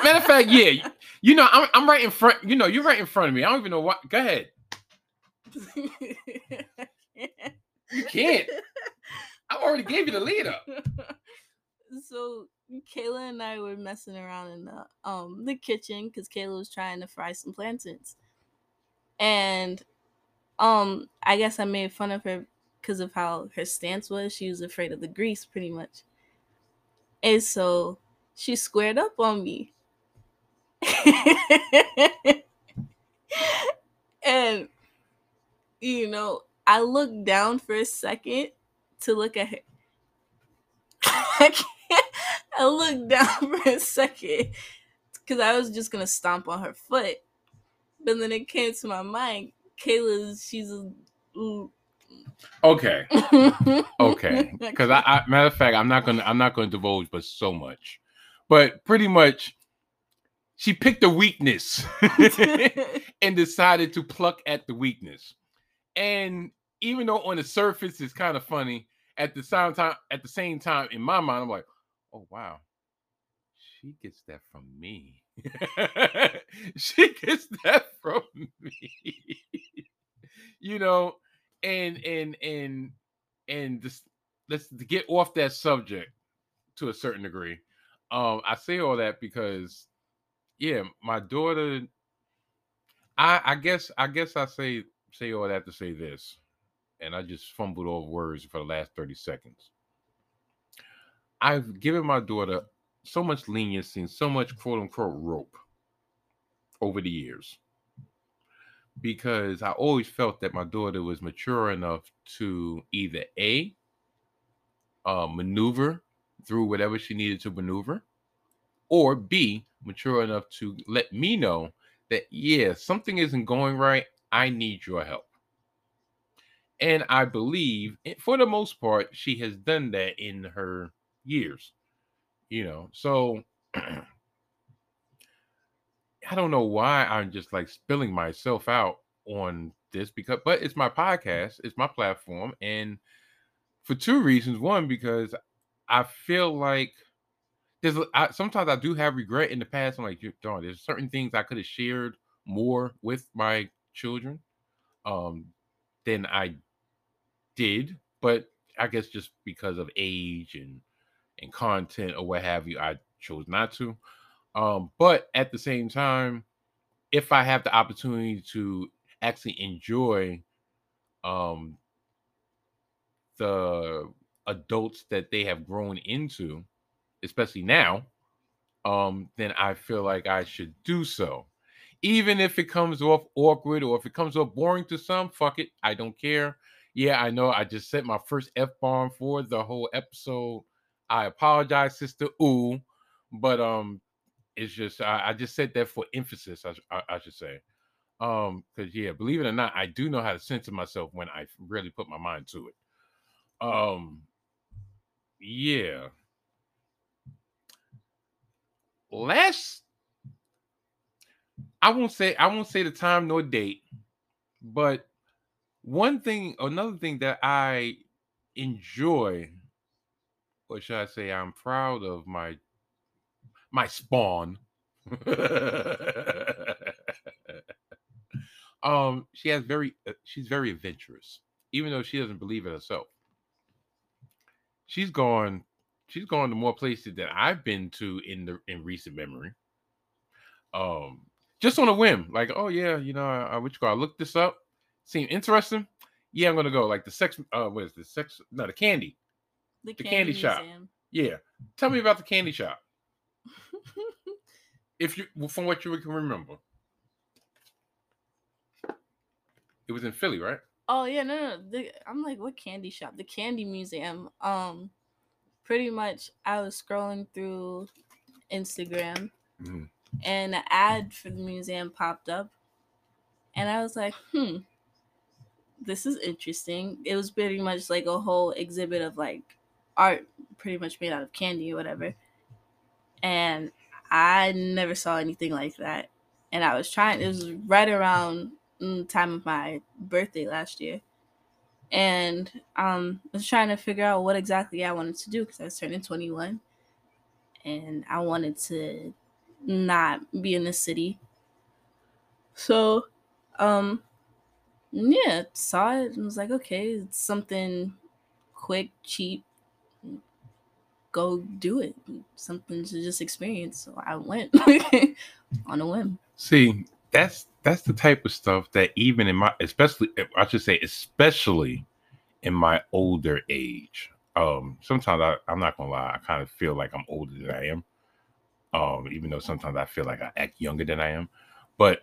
matter of fact, yeah, you know, I'm, I'm right in front, you know, you're right in front of me. I don't even know why. Go ahead. You can't. I already gave you the lead up. So Kayla and I were messing around in the um the kitchen because Kayla was trying to fry some plantains. And um I guess I made fun of her because of how her stance was. She was afraid of the grease pretty much. And so she squared up on me. And, you know, I looked down for a second to look at her. I can't. I looked down for a second because I was just going to stomp on her foot. But then it came to my mind, Kayla, she's a... Ooh. Okay. Okay. Because, I, I, matter of fact, I'm not going to I'm not going to divulge but so much. But pretty much, she picked a weakness and decided to pluck at the weakness. And even though on the surface it's kind of funny, at the same time, at the same time, in my mind, I'm like, "Oh wow, she gets that from me." She gets that from me. You know, and and and and just let's get off that subject to a certain degree. Um, I say all that because, yeah, my daughter. I I guess I guess I say say all that to say this, and I just fumbled over words for the last thirty seconds. I've given my daughter so much leniency and so much quote unquote rope over the years, because I always felt that my daughter was mature enough to either A, uh, maneuver through whatever she needed to maneuver, or B, mature enough to let me know that, yeah, something isn't going right. I need your help. And I believe, for the most part, she has done that in her years, you know. So I don't know why I'm just like spilling myself out on this, because but it's my podcast, it's my platform, and for two reasons. One, because I feel like there's I, sometimes I do have regret in the past. I'm like, darn, there's certain things I could have shared more with my children um than I did, but I guess just because of age and and content or what have you, I chose not to. Um, but at the same time, if I have the opportunity to actually enjoy um, the adults that they have grown into, especially now, um, then I feel like I should do so. Even if it comes off awkward or if it comes off boring to some, fuck it, I don't care. Yeah, I know I just said my first F-bomb for the whole episode. I apologize, sister. Ooh, but um, it's just I, I just said that for emphasis. I, I, I should say, um, because yeah, believe it or not, I do know how to censor myself when I really put my mind to it. Um, yeah. Last, I won't say I won't say the time nor date, but one thing, another thing that I enjoy. Or should I say I'm proud of my my spawn. um, she has very uh, she's very adventurous, even though she doesn't believe it herself. She's gone she's gone to more places than I've been to in the in recent memory. Um, just on a whim, like, oh yeah, you know, I, I what you call, I looked this up, seemed interesting. Yeah, I'm gonna go. Like the sex uh what is the sex no the candy. The, the candy, candy shop. Museum. Yeah. Tell me about the candy shop. If you, from what you can remember. It was in Philly, right? Oh, yeah. No, no. The, I'm like, what candy shop? The candy museum. Um, pretty much, I was scrolling through Instagram, mm-hmm. and an ad for the museum popped up. And I was like, hmm, this is interesting. It was pretty much like a whole exhibit of like, art pretty much made out of candy or whatever. And I never saw anything like that. And I was trying, it was right around the time of my birthday last year. And um, I was trying to figure out what exactly I wanted to do because I was turning twenty-one. And I wanted to not be in the city. So, um, yeah, saw it and was like, okay, it's something quick, cheap. Go do it. Something to just experience. So I went on a whim. See, that's that's the type of stuff that even in my, especially, I should say, especially in my older age. Um, sometimes I, I'm not gonna lie, I kind of feel like I'm older than I am. Um, even though sometimes I feel like I act younger than I am. But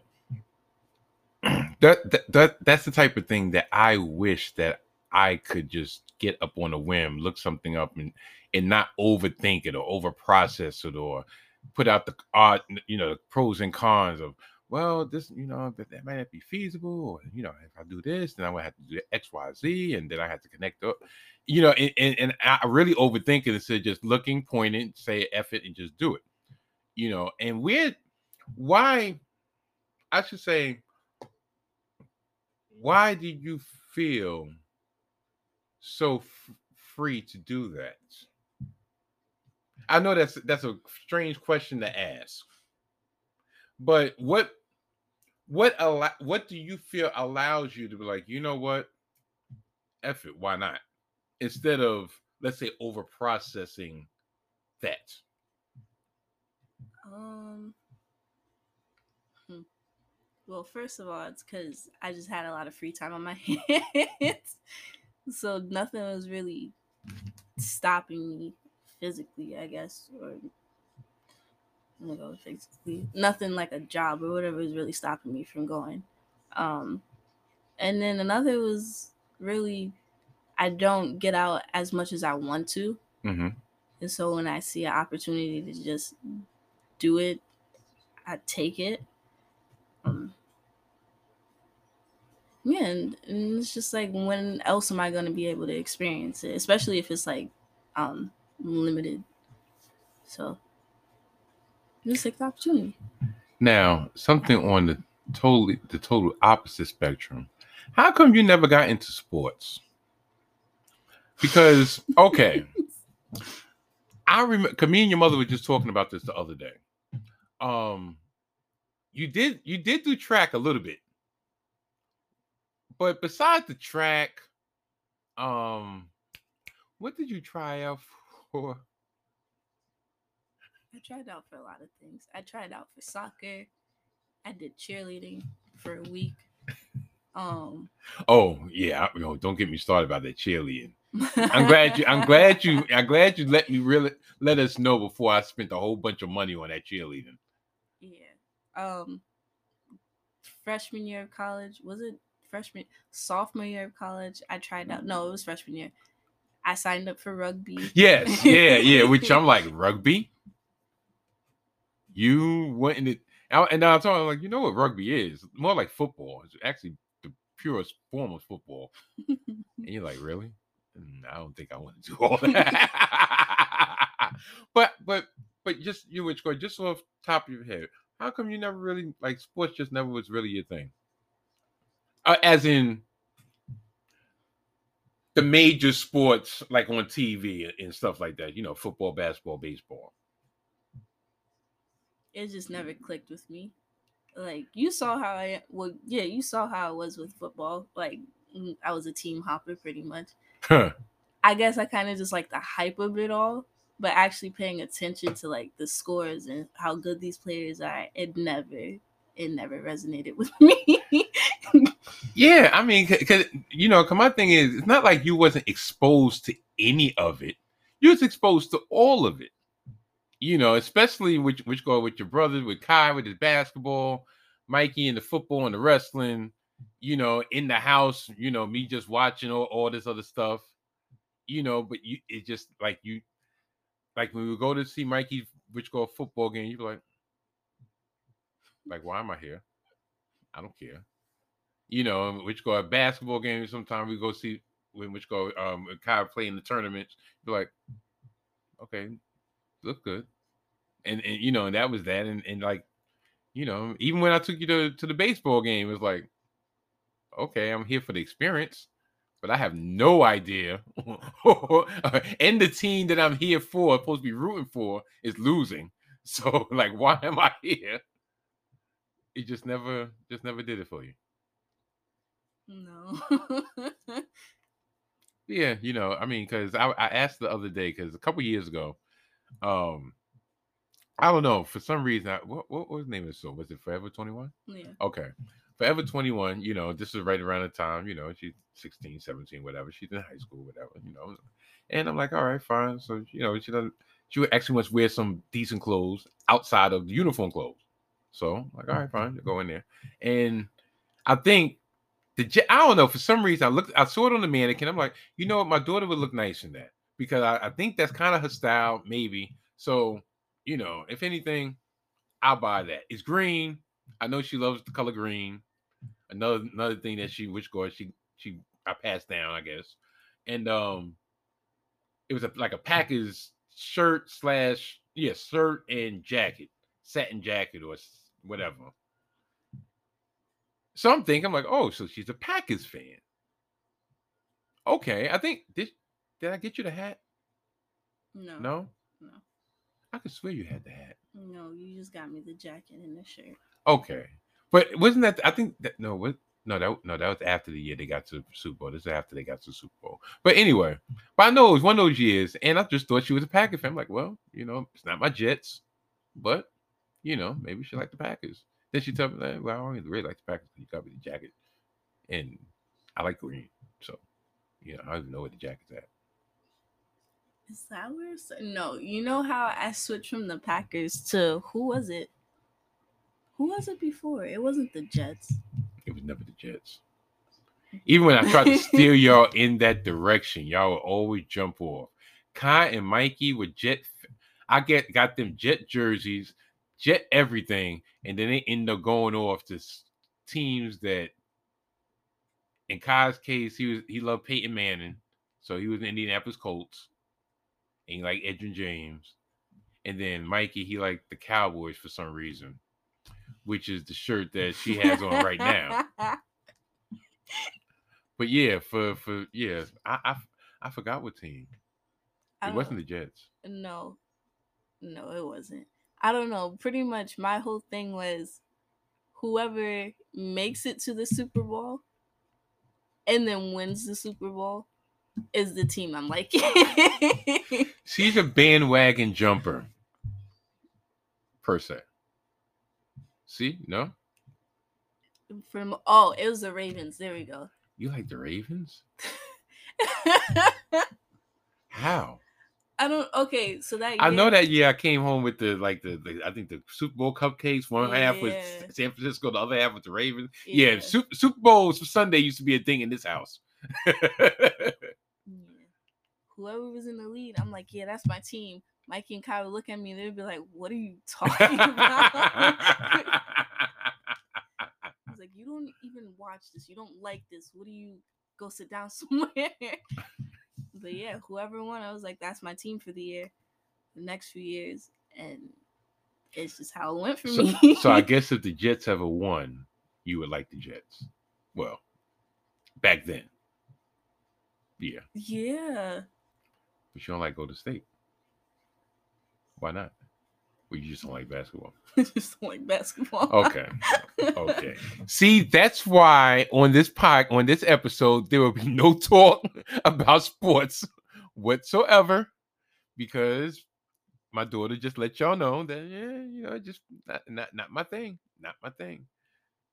that, that that that's the type of thing that I wish that I could just get up on a whim, look something up, and and not overthink it or over process it or put out the art, you know, the pros and cons of, well, this, you know, that, that might not be feasible, or, you know, if I do this, then I would have to do X, Y, Z, and then I have to connect up, you know, and, and, and I really overthink it instead of just looking, pointing, say F it, and just do it, you know. And we're, why, I should say, why did you feel so f- free to do that? I know that's that's a strange question to ask, But what what al- what do you feel allows you to be like, you know what? F it, why not? Instead of, let's say, over processing that. Um. Well, first of all, it's because I just had a lot of free time on my hands, so nothing was really stopping me physically, I guess, or I'm gonna go physically. Nothing like a job or whatever was really stopping me from going. Um, and then another was really, I don't get out as much as I want to, mm-hmm. and so when I see an opportunity to just do it, I take it. Um, yeah, and, and it's just like, when else am I going to be able to experience it? Especially if it's like um, limited. So, just like the opportunity. Now, something on the totally the total opposite spectrum. How come you never got into sports? Because, okay, I remember, me and your mother were just talking about this the other day. Um. You did you did do track a little bit. But besides the track, um, what did you try out for? I tried out for a lot of things. I tried out for soccer. I did cheerleading for a week. Um Oh, yeah, no, don't get me started about that cheerleading. I'm glad you I'm glad you I'm glad you let me really let us know before I spent a whole bunch of money on that cheerleading. Yeah. Um, freshman year of college, was it freshman, sophomore year of college? I tried out, no, it was freshman year. I signed up for rugby. Yes, yeah, yeah, which I'm like, rugby? You went in and, and I was talking, like, you know what rugby is? More like football. It's actually the purest form of football. And you're like, really? I don't think I want to do all that. but, but, but just, you would score just off top of your head. How come you never really, like, sports just never was really your thing? Uh, as in the major sports, like on T V and stuff like that, you know, football, basketball, baseball. It just never clicked with me. Like, you saw how I, well, yeah, you saw how I was with football. Like, I was a team hopper pretty much. Huh. I guess I kind of just like the hype of it all. But actually paying attention to, like, the scores and how good these players are, it never, it never resonated with me. Yeah, I mean, because, you know, my thing is, it's not like you wasn't exposed to any of it. You was exposed to all of it. You know, especially with, which go with your brother, with Kai, with his basketball, Mikey and the football and the wrestling, you know, in the house, you know, me just watching all, all this other stuff, you know, but you, it just, like, you, like when we would go to see Mikey, which go football game, you'd be like, like, why am I here? I don't care. You know, which go a basketball game. Sometimes we go see when which go um Kai play in the tournaments. Be like, okay, look good, and and you know, and that was that, and and like, you know, even when I took you to to the baseball game, it was like, okay, I'm here for the experience. But I have no idea. And the team that I'm here for, supposed to be rooting for, is losing. So, like, why am I here? It just never, just never did it for you. No. Yeah, you know, I mean, because I, I asked the other day, because a couple years ago, um, I don't know, for some reason, I, what, what was the name of the show? Was it Forever twenty-one? Yeah. Okay. Forever twenty-one, you know, this is right around the time, you know, she's sixteen, seventeen, whatever. She's in high school, whatever, you know. And I'm like, all right, fine. So, you know, she doesn't, she actually wants to wear some decent clothes outside of the uniform clothes. So, I'm like, all right, fine, go in there. And I think, the I don't know, for some reason, I looked, I saw it on the mannequin. I'm like, you know what, my daughter would look nice in that because I, I think that's kind of her style, maybe. So, you know, if anything, I'll buy that. It's green. I know she loves the color green. Another another thing that she wish God she she I passed down, I guess. And um it was a, like a Packers shirt slash yeah, shirt and jacket, satin jacket or whatever. So I'm thinking, I'm like, oh, so she's a Packers fan. Okay, I think did did I get you the hat? No. No? No. I could swear you had the hat. No, you just got me the jacket and the shirt. Okay, but wasn't that? I think that no, what? No, that no, that was after the year they got to the Super Bowl. This is after they got to the Super Bowl. But anyway, but I know it was one of those years, and I just thought she was a Packers fan. I'm like, well, you know, it's not my Jets, but you know, maybe she liked the Packers. Then she told me that, well, I don't really like the Packers. You got me the jacket, and I like green, so you know, I don't even know where the jacket's at. Is that where? No, you know how I switched from the Packers to who was it? Who was it before? It wasn't the Jets. It was never the Jets. Even when I tried to steer y'all in that direction, y'all would always jump off. Kai and Mikey were Jet. I get got them Jet jerseys, Jet everything, and then they end up going off to teams that, in Kai's case, he was he loved Peyton Manning, so he was in Indianapolis Colts, and he liked Edgerrin James. And then Mikey, he liked the Cowboys for some reason, which is the shirt that she has on right now. But yeah, for for yeah, I I, I forgot what team. It wasn't the Jets. No, no, it wasn't. I don't know. Pretty much, my whole thing was whoever makes it to the Super Bowl and then wins the Super Bowl is the team I'm liking. She's a bandwagon jumper, per se. See? No? From Oh, it was the Ravens. There we go. You like the Ravens? How? I don't... Okay, so that year... I know that year I came home with the, like, the, the I think the Super Bowl cupcakes. One yeah. half with San Francisco, the other half with the Ravens. Yeah, yeah Super, Super Bowls for Sunday used to be a thing in this house. Whoever was in the lead, I'm like, yeah, that's my team. Mikey and Kai would look at me and they'd be like, what are you talking about? I was like, you don't even watch this. You don't like this. What do you go sit down somewhere? But yeah, whoever won, I was like, that's my team for the year, the next few years. And it's just how it went for so, me. So I guess if the Jets ever won, you would like the Jets. Well, back then. Yeah. Yeah. But you don't like Golden State. Why not? Well, you just don't like basketball. Just don't like basketball. Okay. Okay. See, that's why on this pod, on this episode, there will be no talk about sports whatsoever, because my daughter just let y'all know that, yeah, you know, just not, not, not my thing. Not my thing.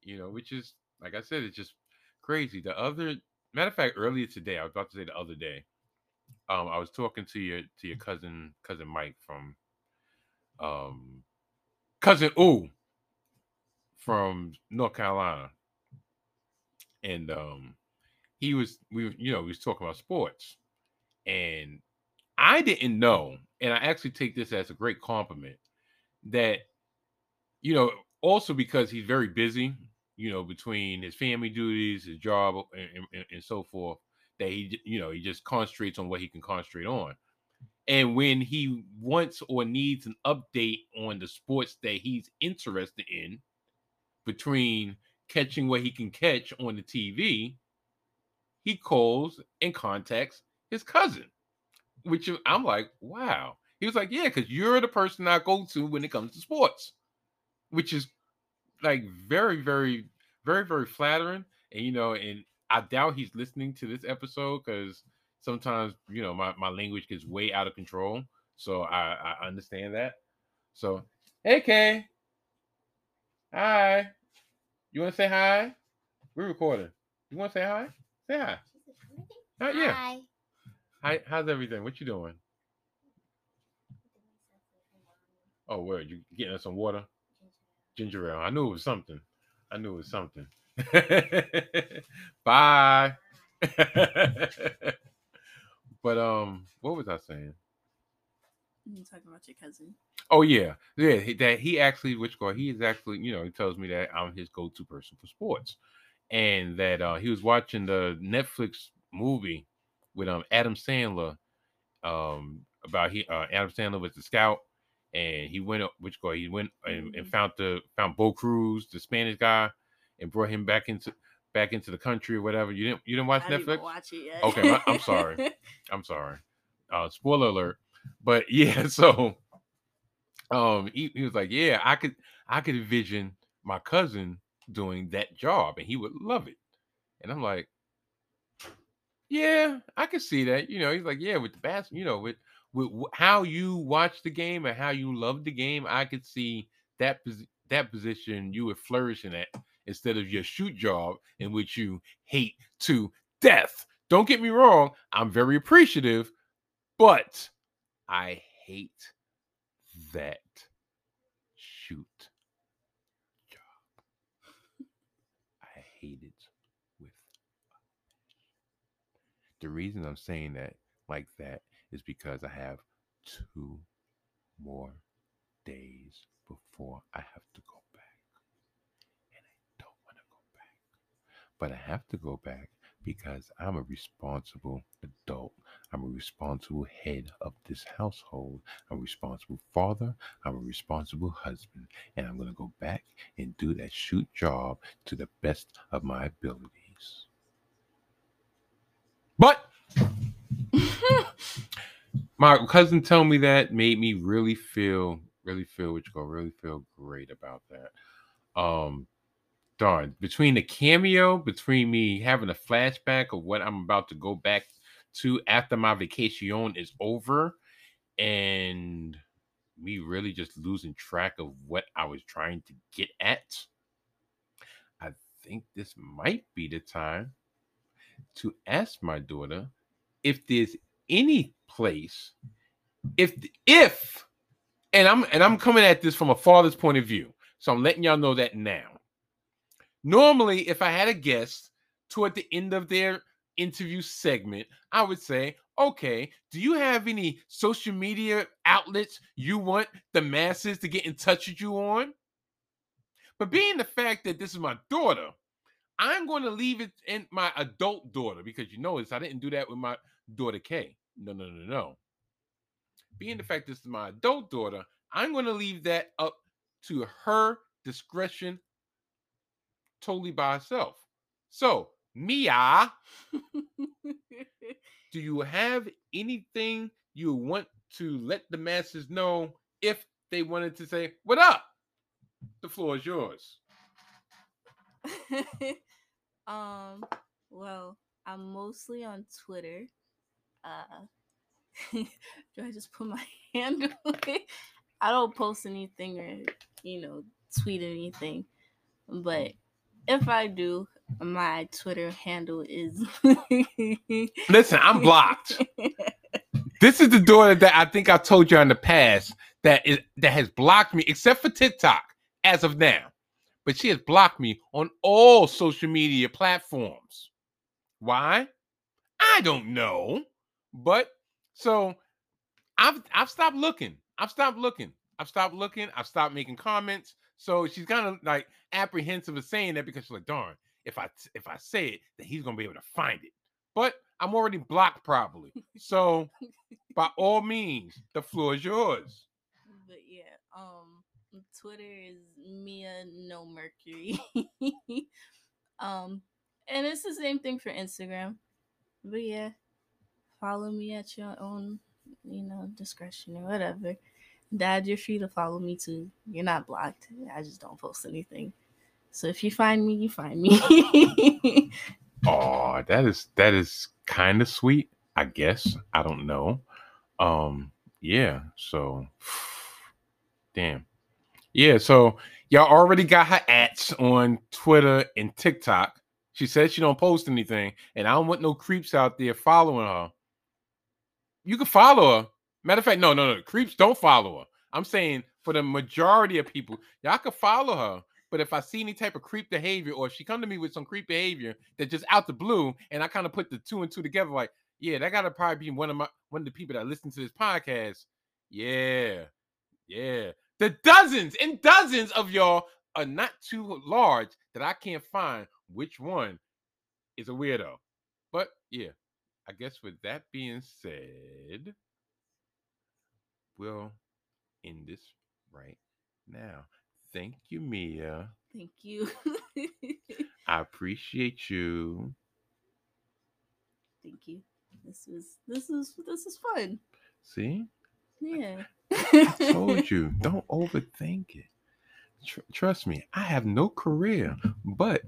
You know, which is, like I said, it's just crazy. The other, matter of fact, earlier today, I was about to say the other day, um, I was talking to your, to your cousin, cousin Mike from Um, cousin Ooh from North Carolina, and um, he was we you know we was talking about sports, and I didn't know, and I actually take this as a great compliment that, you know, also because he's very busy, you know, between his family duties, his job, and, and, and so forth, that he you know he just concentrates on what he can concentrate on. And when he wants or needs an update on the sports that he's interested in, between catching what he can catch on the T V, he calls and contacts his cousin, which I'm like, wow. He was like, yeah, because you're the person I go to when it comes to sports, which is like very, very, very, very flattering. And, you know, and I doubt he's listening to this episode, because sometimes, you know, my, my language gets way out of control. So I, I understand that. So, hey, Kay. Hi. You want to say hi? We're recording. You want to say hi? Say hi. Hi. Uh, yeah. Hi. Hi. How's everything? What you doing? Oh, word. You getting us some water? Ginger ale. I knew it was something. I knew it was something. Bye. But um, what was I saying? You're talking about your cousin. Oh yeah, yeah. That he actually, which guy? He is actually, you know, he tells me that I'm his go-to person for sports, and that uh, he was watching the Netflix movie with um Adam Sandler, um about he uh, Adam Sandler was the scout, and he went up, which guy? He went and, mm-hmm. and found the found Bo Cruz, the Spanish guy, and brought him back into. back into the country or whatever. You didn't you didn't watch I Netflix? Didn't watch it yet. Okay, I'm sorry. I'm sorry. Uh spoiler alert. But yeah, so um he, he was like, yeah, I could I could envision my cousin doing that job and he would love it. And I'm like, yeah, I could see that. You know, he's like, yeah, with the bass, you know, with with how you watch the game and how you love the game, I could see that pos- that position you would flourish in that instead of your shoot job in which you hate to death. Don't get me wrong, I'm very appreciative, but I hate that shoot job. I hate it with a passion. The reason I'm saying that like that is because I have two more days before I have to go back. And I don't want to go back. But I have to go back because I'm a responsible adult. I'm a responsible head of this household. I'm a responsible father. I'm a responsible husband. And I'm going to go back and do that shoot job to the best of my abilities. But my cousin told me that made me really feel, really feel, which go really feel great about that. Um, Darn, between the cameo, between me having a flashback of what I'm about to go back to after my vacation is over, and me really just losing track of what I was trying to get at, I think this might be the time to ask my daughter if there's any place, if if, and I'm and I'm coming at this from a father's point of view, so I'm letting y'all know that now. Normally, if I had a guest toward the end of their interview segment, I would say, okay, do you have any social media outlets you want the masses to get in touch with you on? But being the fact that this is my daughter, I'm going to leave it in my adult daughter, because you notice I didn't do that with my daughter Kay. No, no, no, no. Being the fact this is my adult daughter, I'm going to leave that up to her discretion totally by herself. So, Mia, do you have anything you want to let the masses know if they wanted to say, what up? The floor is yours. um, well, I'm mostly on Twitter. Uh, do I just put my hand on it? I don't post anything or, you know, tweet anything, but if I do, my Twitter handle is... Listen, I'm blocked. This is the daughter that I think I told you in the past that is that has blocked me, except for TikTok, as of now. But she has blocked me on all social media platforms. Why? I don't know. But, so, I've, I've stopped looking. I've stopped looking. I've stopped looking. I've stopped making comments. So she's kind of like apprehensive of saying that because she's like, darn, if I if I say it, then he's going to be able to find it. But I'm already blocked probably. So by all means, the floor is yours. But yeah, um, Twitter is Mia No Mercury. um, and it's the same thing for Instagram. But yeah, follow me at your own, you know, discretion or whatever. Dad, you're free to follow me too. You're not blocked. I just don't post anything. So if you find me, you find me. Oh, that is that is kind of sweet, I guess. I don't know. Um, yeah. So, damn. Yeah. So y'all already got her ads on Twitter and TikTok. She says she don't post anything, and I don't want no creeps out there following her. You can follow her. Matter of fact, no, no, no. Creeps don't follow her. I'm saying for the majority of people, y'all can follow her. But if I see any type of creep behavior, or if she come to me with some creep behavior that just out the blue, and I kind of put the two and two together, like, yeah, that gotta probably be one of my one of the people that listen to this podcast. Yeah, yeah. The dozens and dozens of y'all are not too large that I can't find which one is a weirdo. But yeah, I guess with that being said, we'll end this right now. Thank you, Mia. Thank you. I appreciate you. Thank you. This was this is this is fun. See? Yeah. I told you, don't overthink it. Tr- trust me, I have no career, but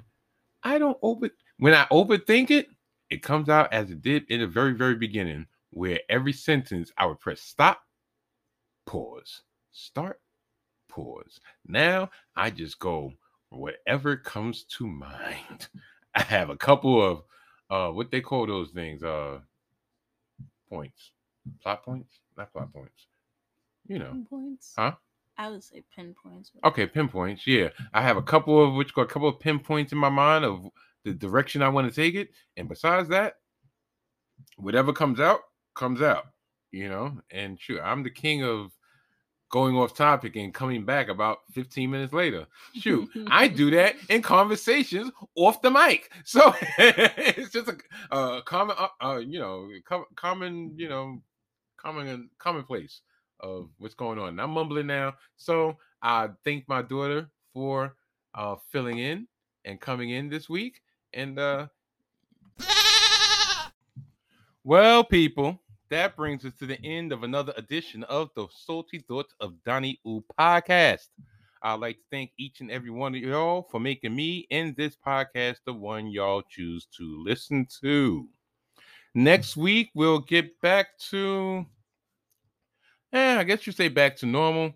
I don't over. When I overthink it, it comes out as it did in the very, very beginning, where every sentence I would press stop, pause, start, pause. Now I just go whatever comes to mind. I have a couple of uh, what they call those things, uh, points, plot points, not plot points. You know, pinpoints. Huh? I would say pinpoints. Okay, pinpoints. Yeah, I have a couple of which a couple of pinpoints in my mind of the direction I want to take it, and besides that, whatever comes out comes out. You know, and shoot, I'm the king of going off topic and coming back about fifteen minutes later. Shoot, I do that in conversations off the mic. So it's just a, a common, uh, you know, com- common, you know, common, commonplace of what's going on. And I'm mumbling now. So I thank my daughter for uh, filling in and coming in this week. And, uh, well, people, that brings us to the end of another edition of the Salty Thoughts of Donnie Ooh podcast. I'd like to thank each and every one of y'all for making me and this podcast the one y'all choose to listen to. Next week, we'll get back to... Eh, I guess you say back to normal.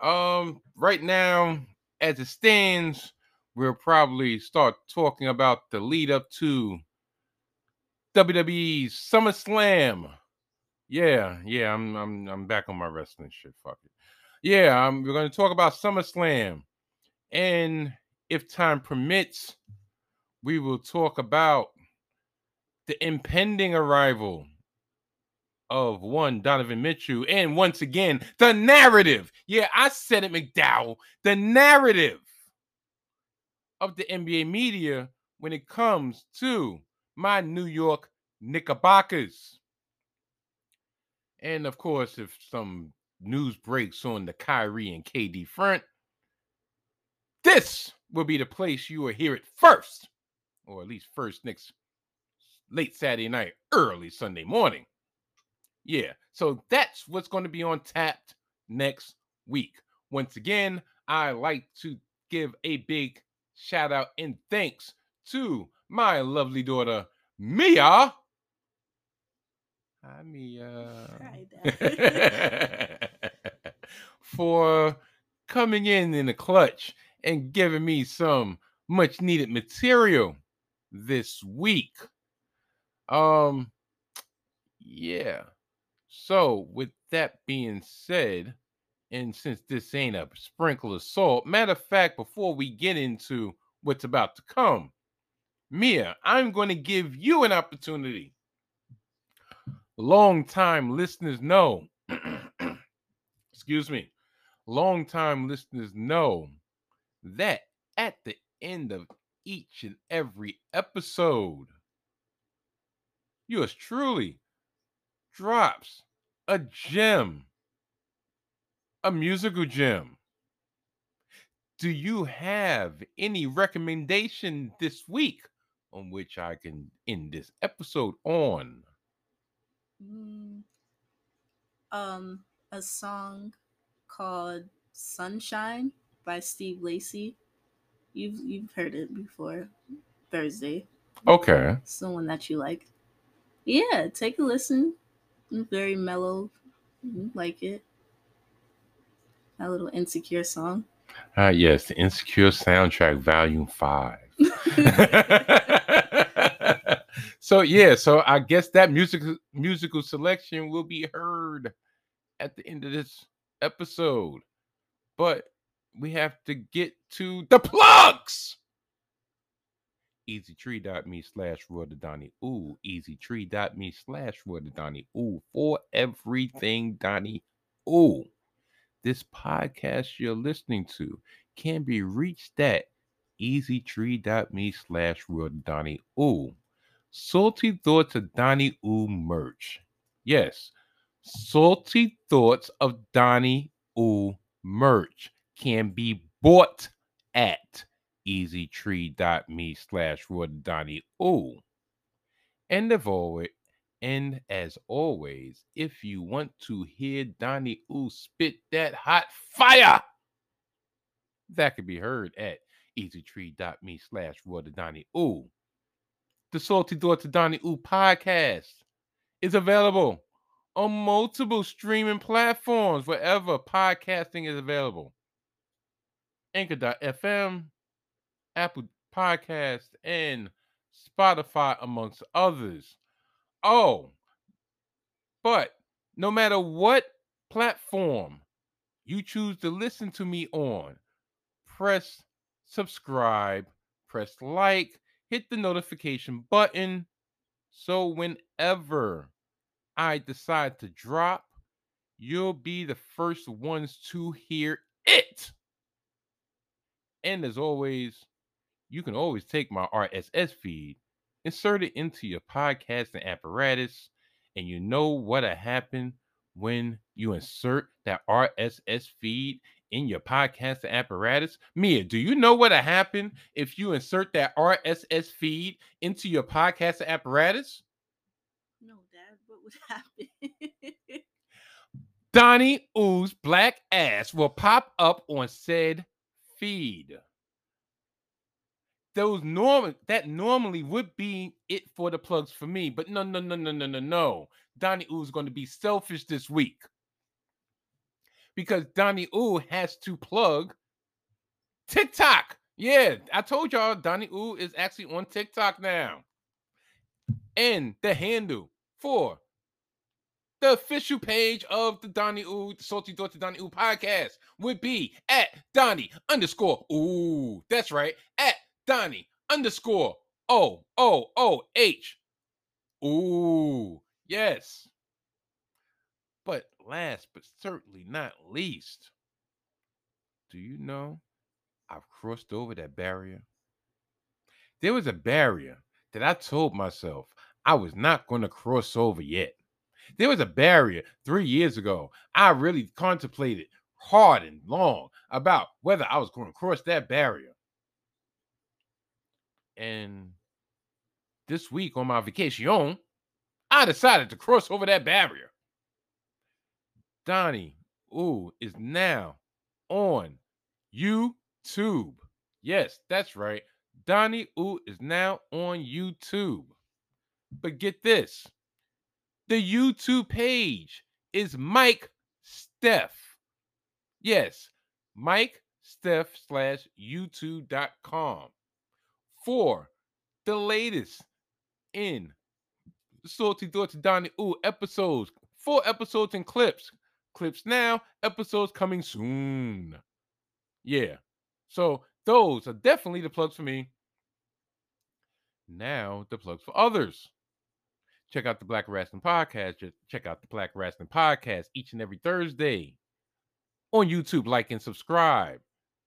Um, right now, as it stands, we'll probably start talking about the lead up to W W E SummerSlam. Yeah, yeah, I'm I'm I'm back on my wrestling shit. Fuck it. Yeah, I'm, we're going to talk about SummerSlam, and if time permits, we will talk about the impending arrival of one Donovan Mitchell, and once again, the narrative. Yeah, I said it, McDowell. The narrative of the N B A media when it comes to my New York Knickerbockers. And of course, if some news breaks on the Kyrie and K D front, this will be the place you will hear it first, or at least first next late Saturday night, early Sunday morning. Yeah, so that's what's going to be on tap next week. Once again, I like to give a big shout out and thanks to my lovely daughter, Mia. Hi, Mia. For coming in in the clutch and giving me some much needed material this week. Um, yeah. So, with that being said, and since this ain't a sprinkle of salt, matter of fact, before we get into what's about to come, Mia, I'm going to give you an opportunity. Long-time listeners know, excuse me, long-time listeners know that at the end of each and every episode, yours truly drops a gem, a musical gem. Do you have any recommendation this week on which I can end this episode on? Mm, um, a song called "Sunshine" by Steve Lacy. You've you've heard it before. Thursday. Okay. Someone that you like. Yeah, take a listen. Very mellow. You like it. That little Insecure song. Ah, uh, yes, the Insecure soundtrack, volume five. So, yeah, so I guess that music, musical selection will be heard at the end of this episode. But we have to get to the plugs. easytree.me slash Royal to Donnie Ooh. easytree.me slash Royal to Donnie Ooh. For everything Donnie Ooh. This podcast you're listening to can be reached at easytree.me slash Royal to Donnie Ooh. Salty Thoughts of Donnie Ooh merch. Yes. Salty Thoughts of Donnie Ooh merch can be bought at easytree.me slash Donnie Ooh. And of all, And as always, if you want to hear Donnie Ooh spit that hot fire, that can be heard at easytree.me slash raw to Donnie Ooh. The Salty Thoughts of Donnie Ooh podcast is available on multiple streaming platforms wherever podcasting is available. Anchor dot f m, Apple Podcasts, and Spotify, amongst others. Oh, but no matter what platform you choose to listen to me on, press subscribe, press like, hit the notification button, so whenever I decide to drop, you'll be the first ones to hear it. And as always, you can always take my R S S feed, insert it into your podcasting apparatus, and you know what'll happen when you insert that R S S feed in your podcasting apparatus. Mia, do you know what'll happen if you insert that R S S feed into your podcasting apparatus? No, Dad, what would happen? Donnie Ooh's black ass will pop up on said feed. Those norm that normally would be it for the plugs for me, but no, no, no, no, no, no, no. Donnie Ooh is going to be selfish this week because Donnie Ooh has to plug TikTok. Yeah, I told y'all Donnie Ooh is actually on TikTok now, and the handle for the official page of the Donnie Ooh, the Salty Thoughts of Donnie Ooh podcast would be at Donnie underscore Ooh. That's right, at Donnie underscore O O O H. Ooh, yes. But last but certainly not least, do you know I've crossed over that barrier? There was a barrier that I told myself I was not going to cross over yet. There was a barrier three years ago. I really contemplated hard and long about whether I was going to cross that barrier. And this week on my vacation, I decided to cross over that barrier. Donnie Ooh is now on YouTube. Yes, that's right. Donnie Ooh is now on YouTube. But get this. The YouTube page is Mike Steph. Yes, Mike Steph slash YouTube dot com. For the latest in Salty Thoughts of Donnie Ooh episodes, full episodes and clips. Clips now, episodes coming soon. Yeah. So those are definitely the plugs for me. Now the plugs for others. Check out the Black Rastin' podcast. Just check out the Black Rastin' podcast each and every Thursday on YouTube. Like and subscribe.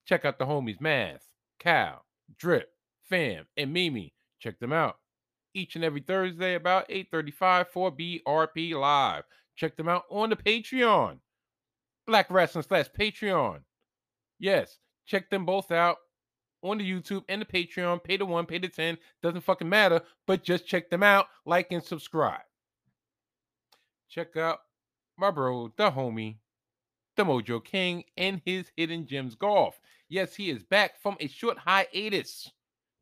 Check out the homies Math, Cal, Drip, Fam, and Mimi. Check them out each and every Thursday about eight thirty-five for B R P Live. Check them out on the Patreon, Black Rastin' slash Patreon. Yes, check them both out on the YouTube and the Patreon. Pay the one, pay the ten, doesn't fucking matter, but just check them out, like and subscribe. Check out my bro, the homie, the Mojo King, and his Hidden Gems Golf. Yes, he is back from a short hiatus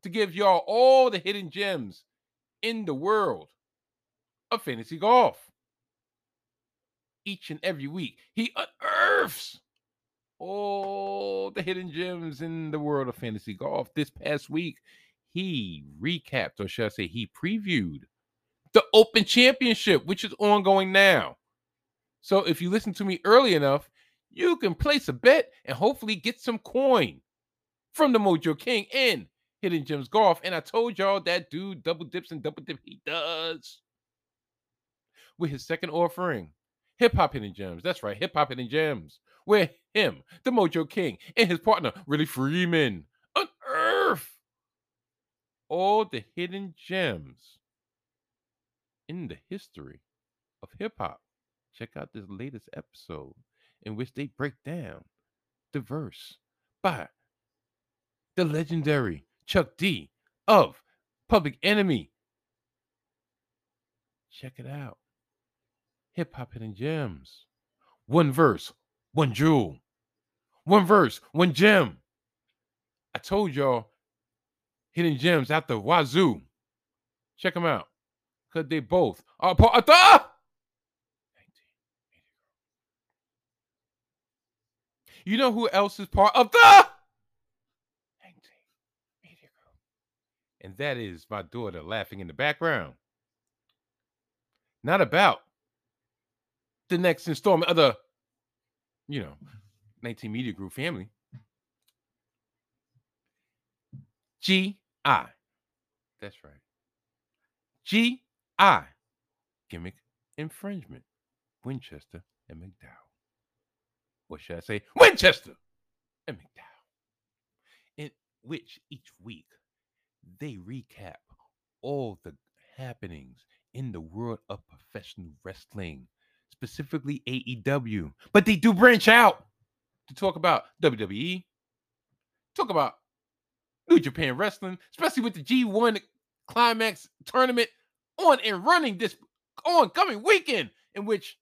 to give y'all all the hidden gems in the world of fantasy golf. Each and every week, he unearths all the hidden gems in the world of fantasy golf. This past week, he recapped, or should I say, he previewed the Open Championship, which is ongoing now. So if you listen to me early enough, you can place a bet and hopefully get some coin from the Mojo King and Hidden Gems Golf. And I told y'all that dude double dips and double dip he does with his second offering, Hip-Hop Hidden Gems. That's right, Hip-Hop Hidden Gems, where him, the Mojo King, and his partner Really Freeman unearth all the hidden gems in the history of hip-hop. Check out this latest episode in which they break down the verse by the legendary Chuck D of Public Enemy. Check it out. Hip-hop Hidden Gems. One verse, one jewel. One verse, one gem. I told y'all, Hidden Gems out the wazoo. Check them out. Because they both are part of... You know who else is part of the... And that is my daughter laughing in the background. Not about the next installment of the, you know, nineteen Media Group family. G I. That's right. G I. Gimmick Infringement. Winchester and McDowell. Or should I say Winchester and McDowell. In which each week, they recap all the happenings in the world of professional wrestling, specifically A E W. But they do branch out to talk about W W E, talk about New Japan Wrestling, especially with the G one Climax tournament on and running this oncoming weekend, in which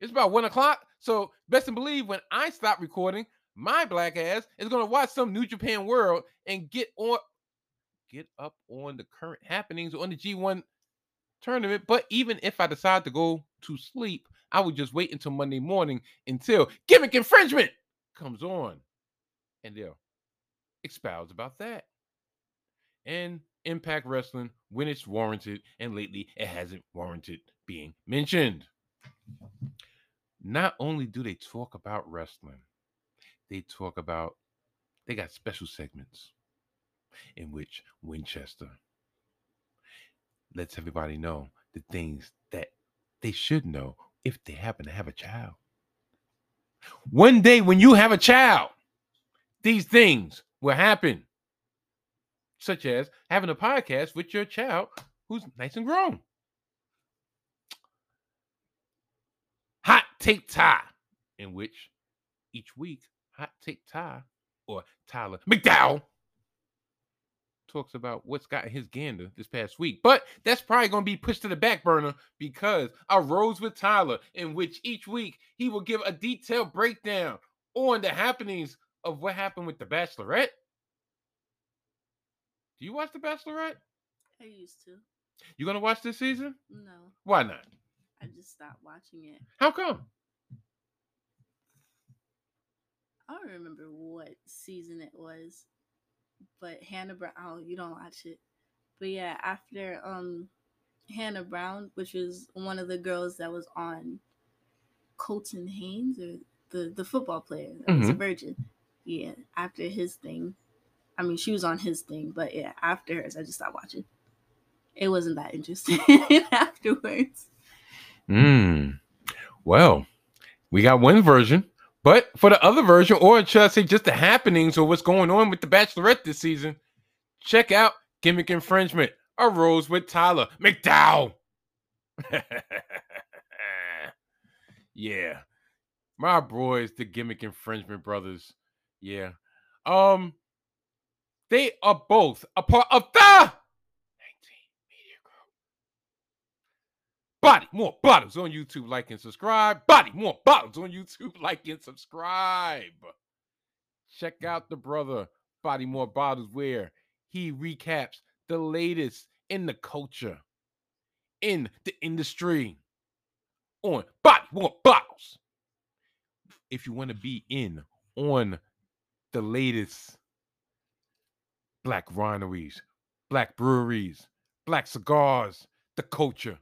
it's about one o'clock. So best and believe when I stop recording, my black ass is going to watch some New Japan World and get on... get up on the current happenings on the G one tournament. But even if I decide to go to sleep, I would just wait until Monday morning until Gimmick Infringement comes on. And they'll expound about that. And Impact Wrestling when it's warranted. And lately, it hasn't warranted being mentioned. Not only do they talk about wrestling, they talk about, they got special segments in which Winchester lets everybody know the things that they should know if they happen to have a child. One day when you have a child, these things will happen, such as having a podcast with your child who's nice and grown. Hot Take Ty, in which each week, Hot Take Ty or Tyler McDowell talks about what's gotten his gander this past week. But that's probably going to be pushed to the back burner because I rose with Tyler, in which each week he will give a detailed breakdown on the happenings of what happened with The Bachelorette. Do you watch The Bachelorette? I used to. You going to watch this season? No. Why not? I just stopped watching it. How come? I don't remember what season it was. But Hannah Brown, oh, you don't watch it. But yeah, after um Hannah Brown, which was one of the girls that was on Colton Haynes, or the, the football player that mm-hmm. was a virgin. Yeah, after his thing. I mean, she was on his thing, but yeah, after hers, I just stopped watching. It wasn't that interesting afterwards. Mm. Well, we got one version. But for the other version, or should I say just the happenings or what's going on with The Bachelorette this season, check out Gimmick Infringement, A Rose with Tyler McDowell. Yeah. My boys, the Gimmick Infringement brothers. Yeah. Um, they are both a part of the nineteen Media Group. Body More Bottles on YouTube. Like and subscribe. Body More Bottles on YouTube. Like and subscribe. Check out the brother Body More Bottles, where he recaps the latest in the culture, in the industry, on Body More Bottles. If you want to be in on the latest black wineries, black breweries, black cigars, the culture,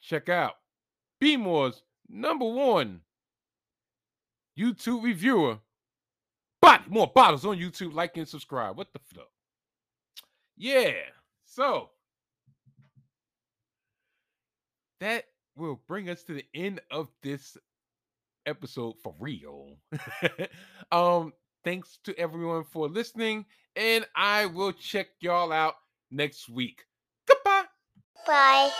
check out B-More's number one YouTube reviewer. Body More Bottles on YouTube. Like and subscribe. What the fuck? Yeah. So that will bring us to the end of this episode for real. um, thanks to everyone for listening, and I will check y'all out next week. Goodbye. Bye.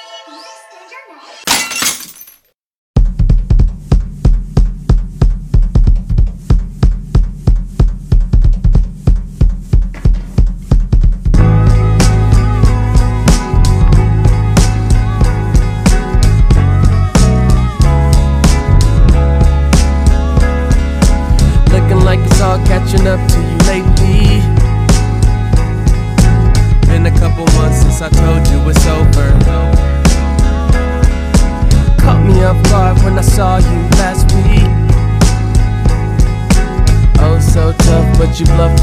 you love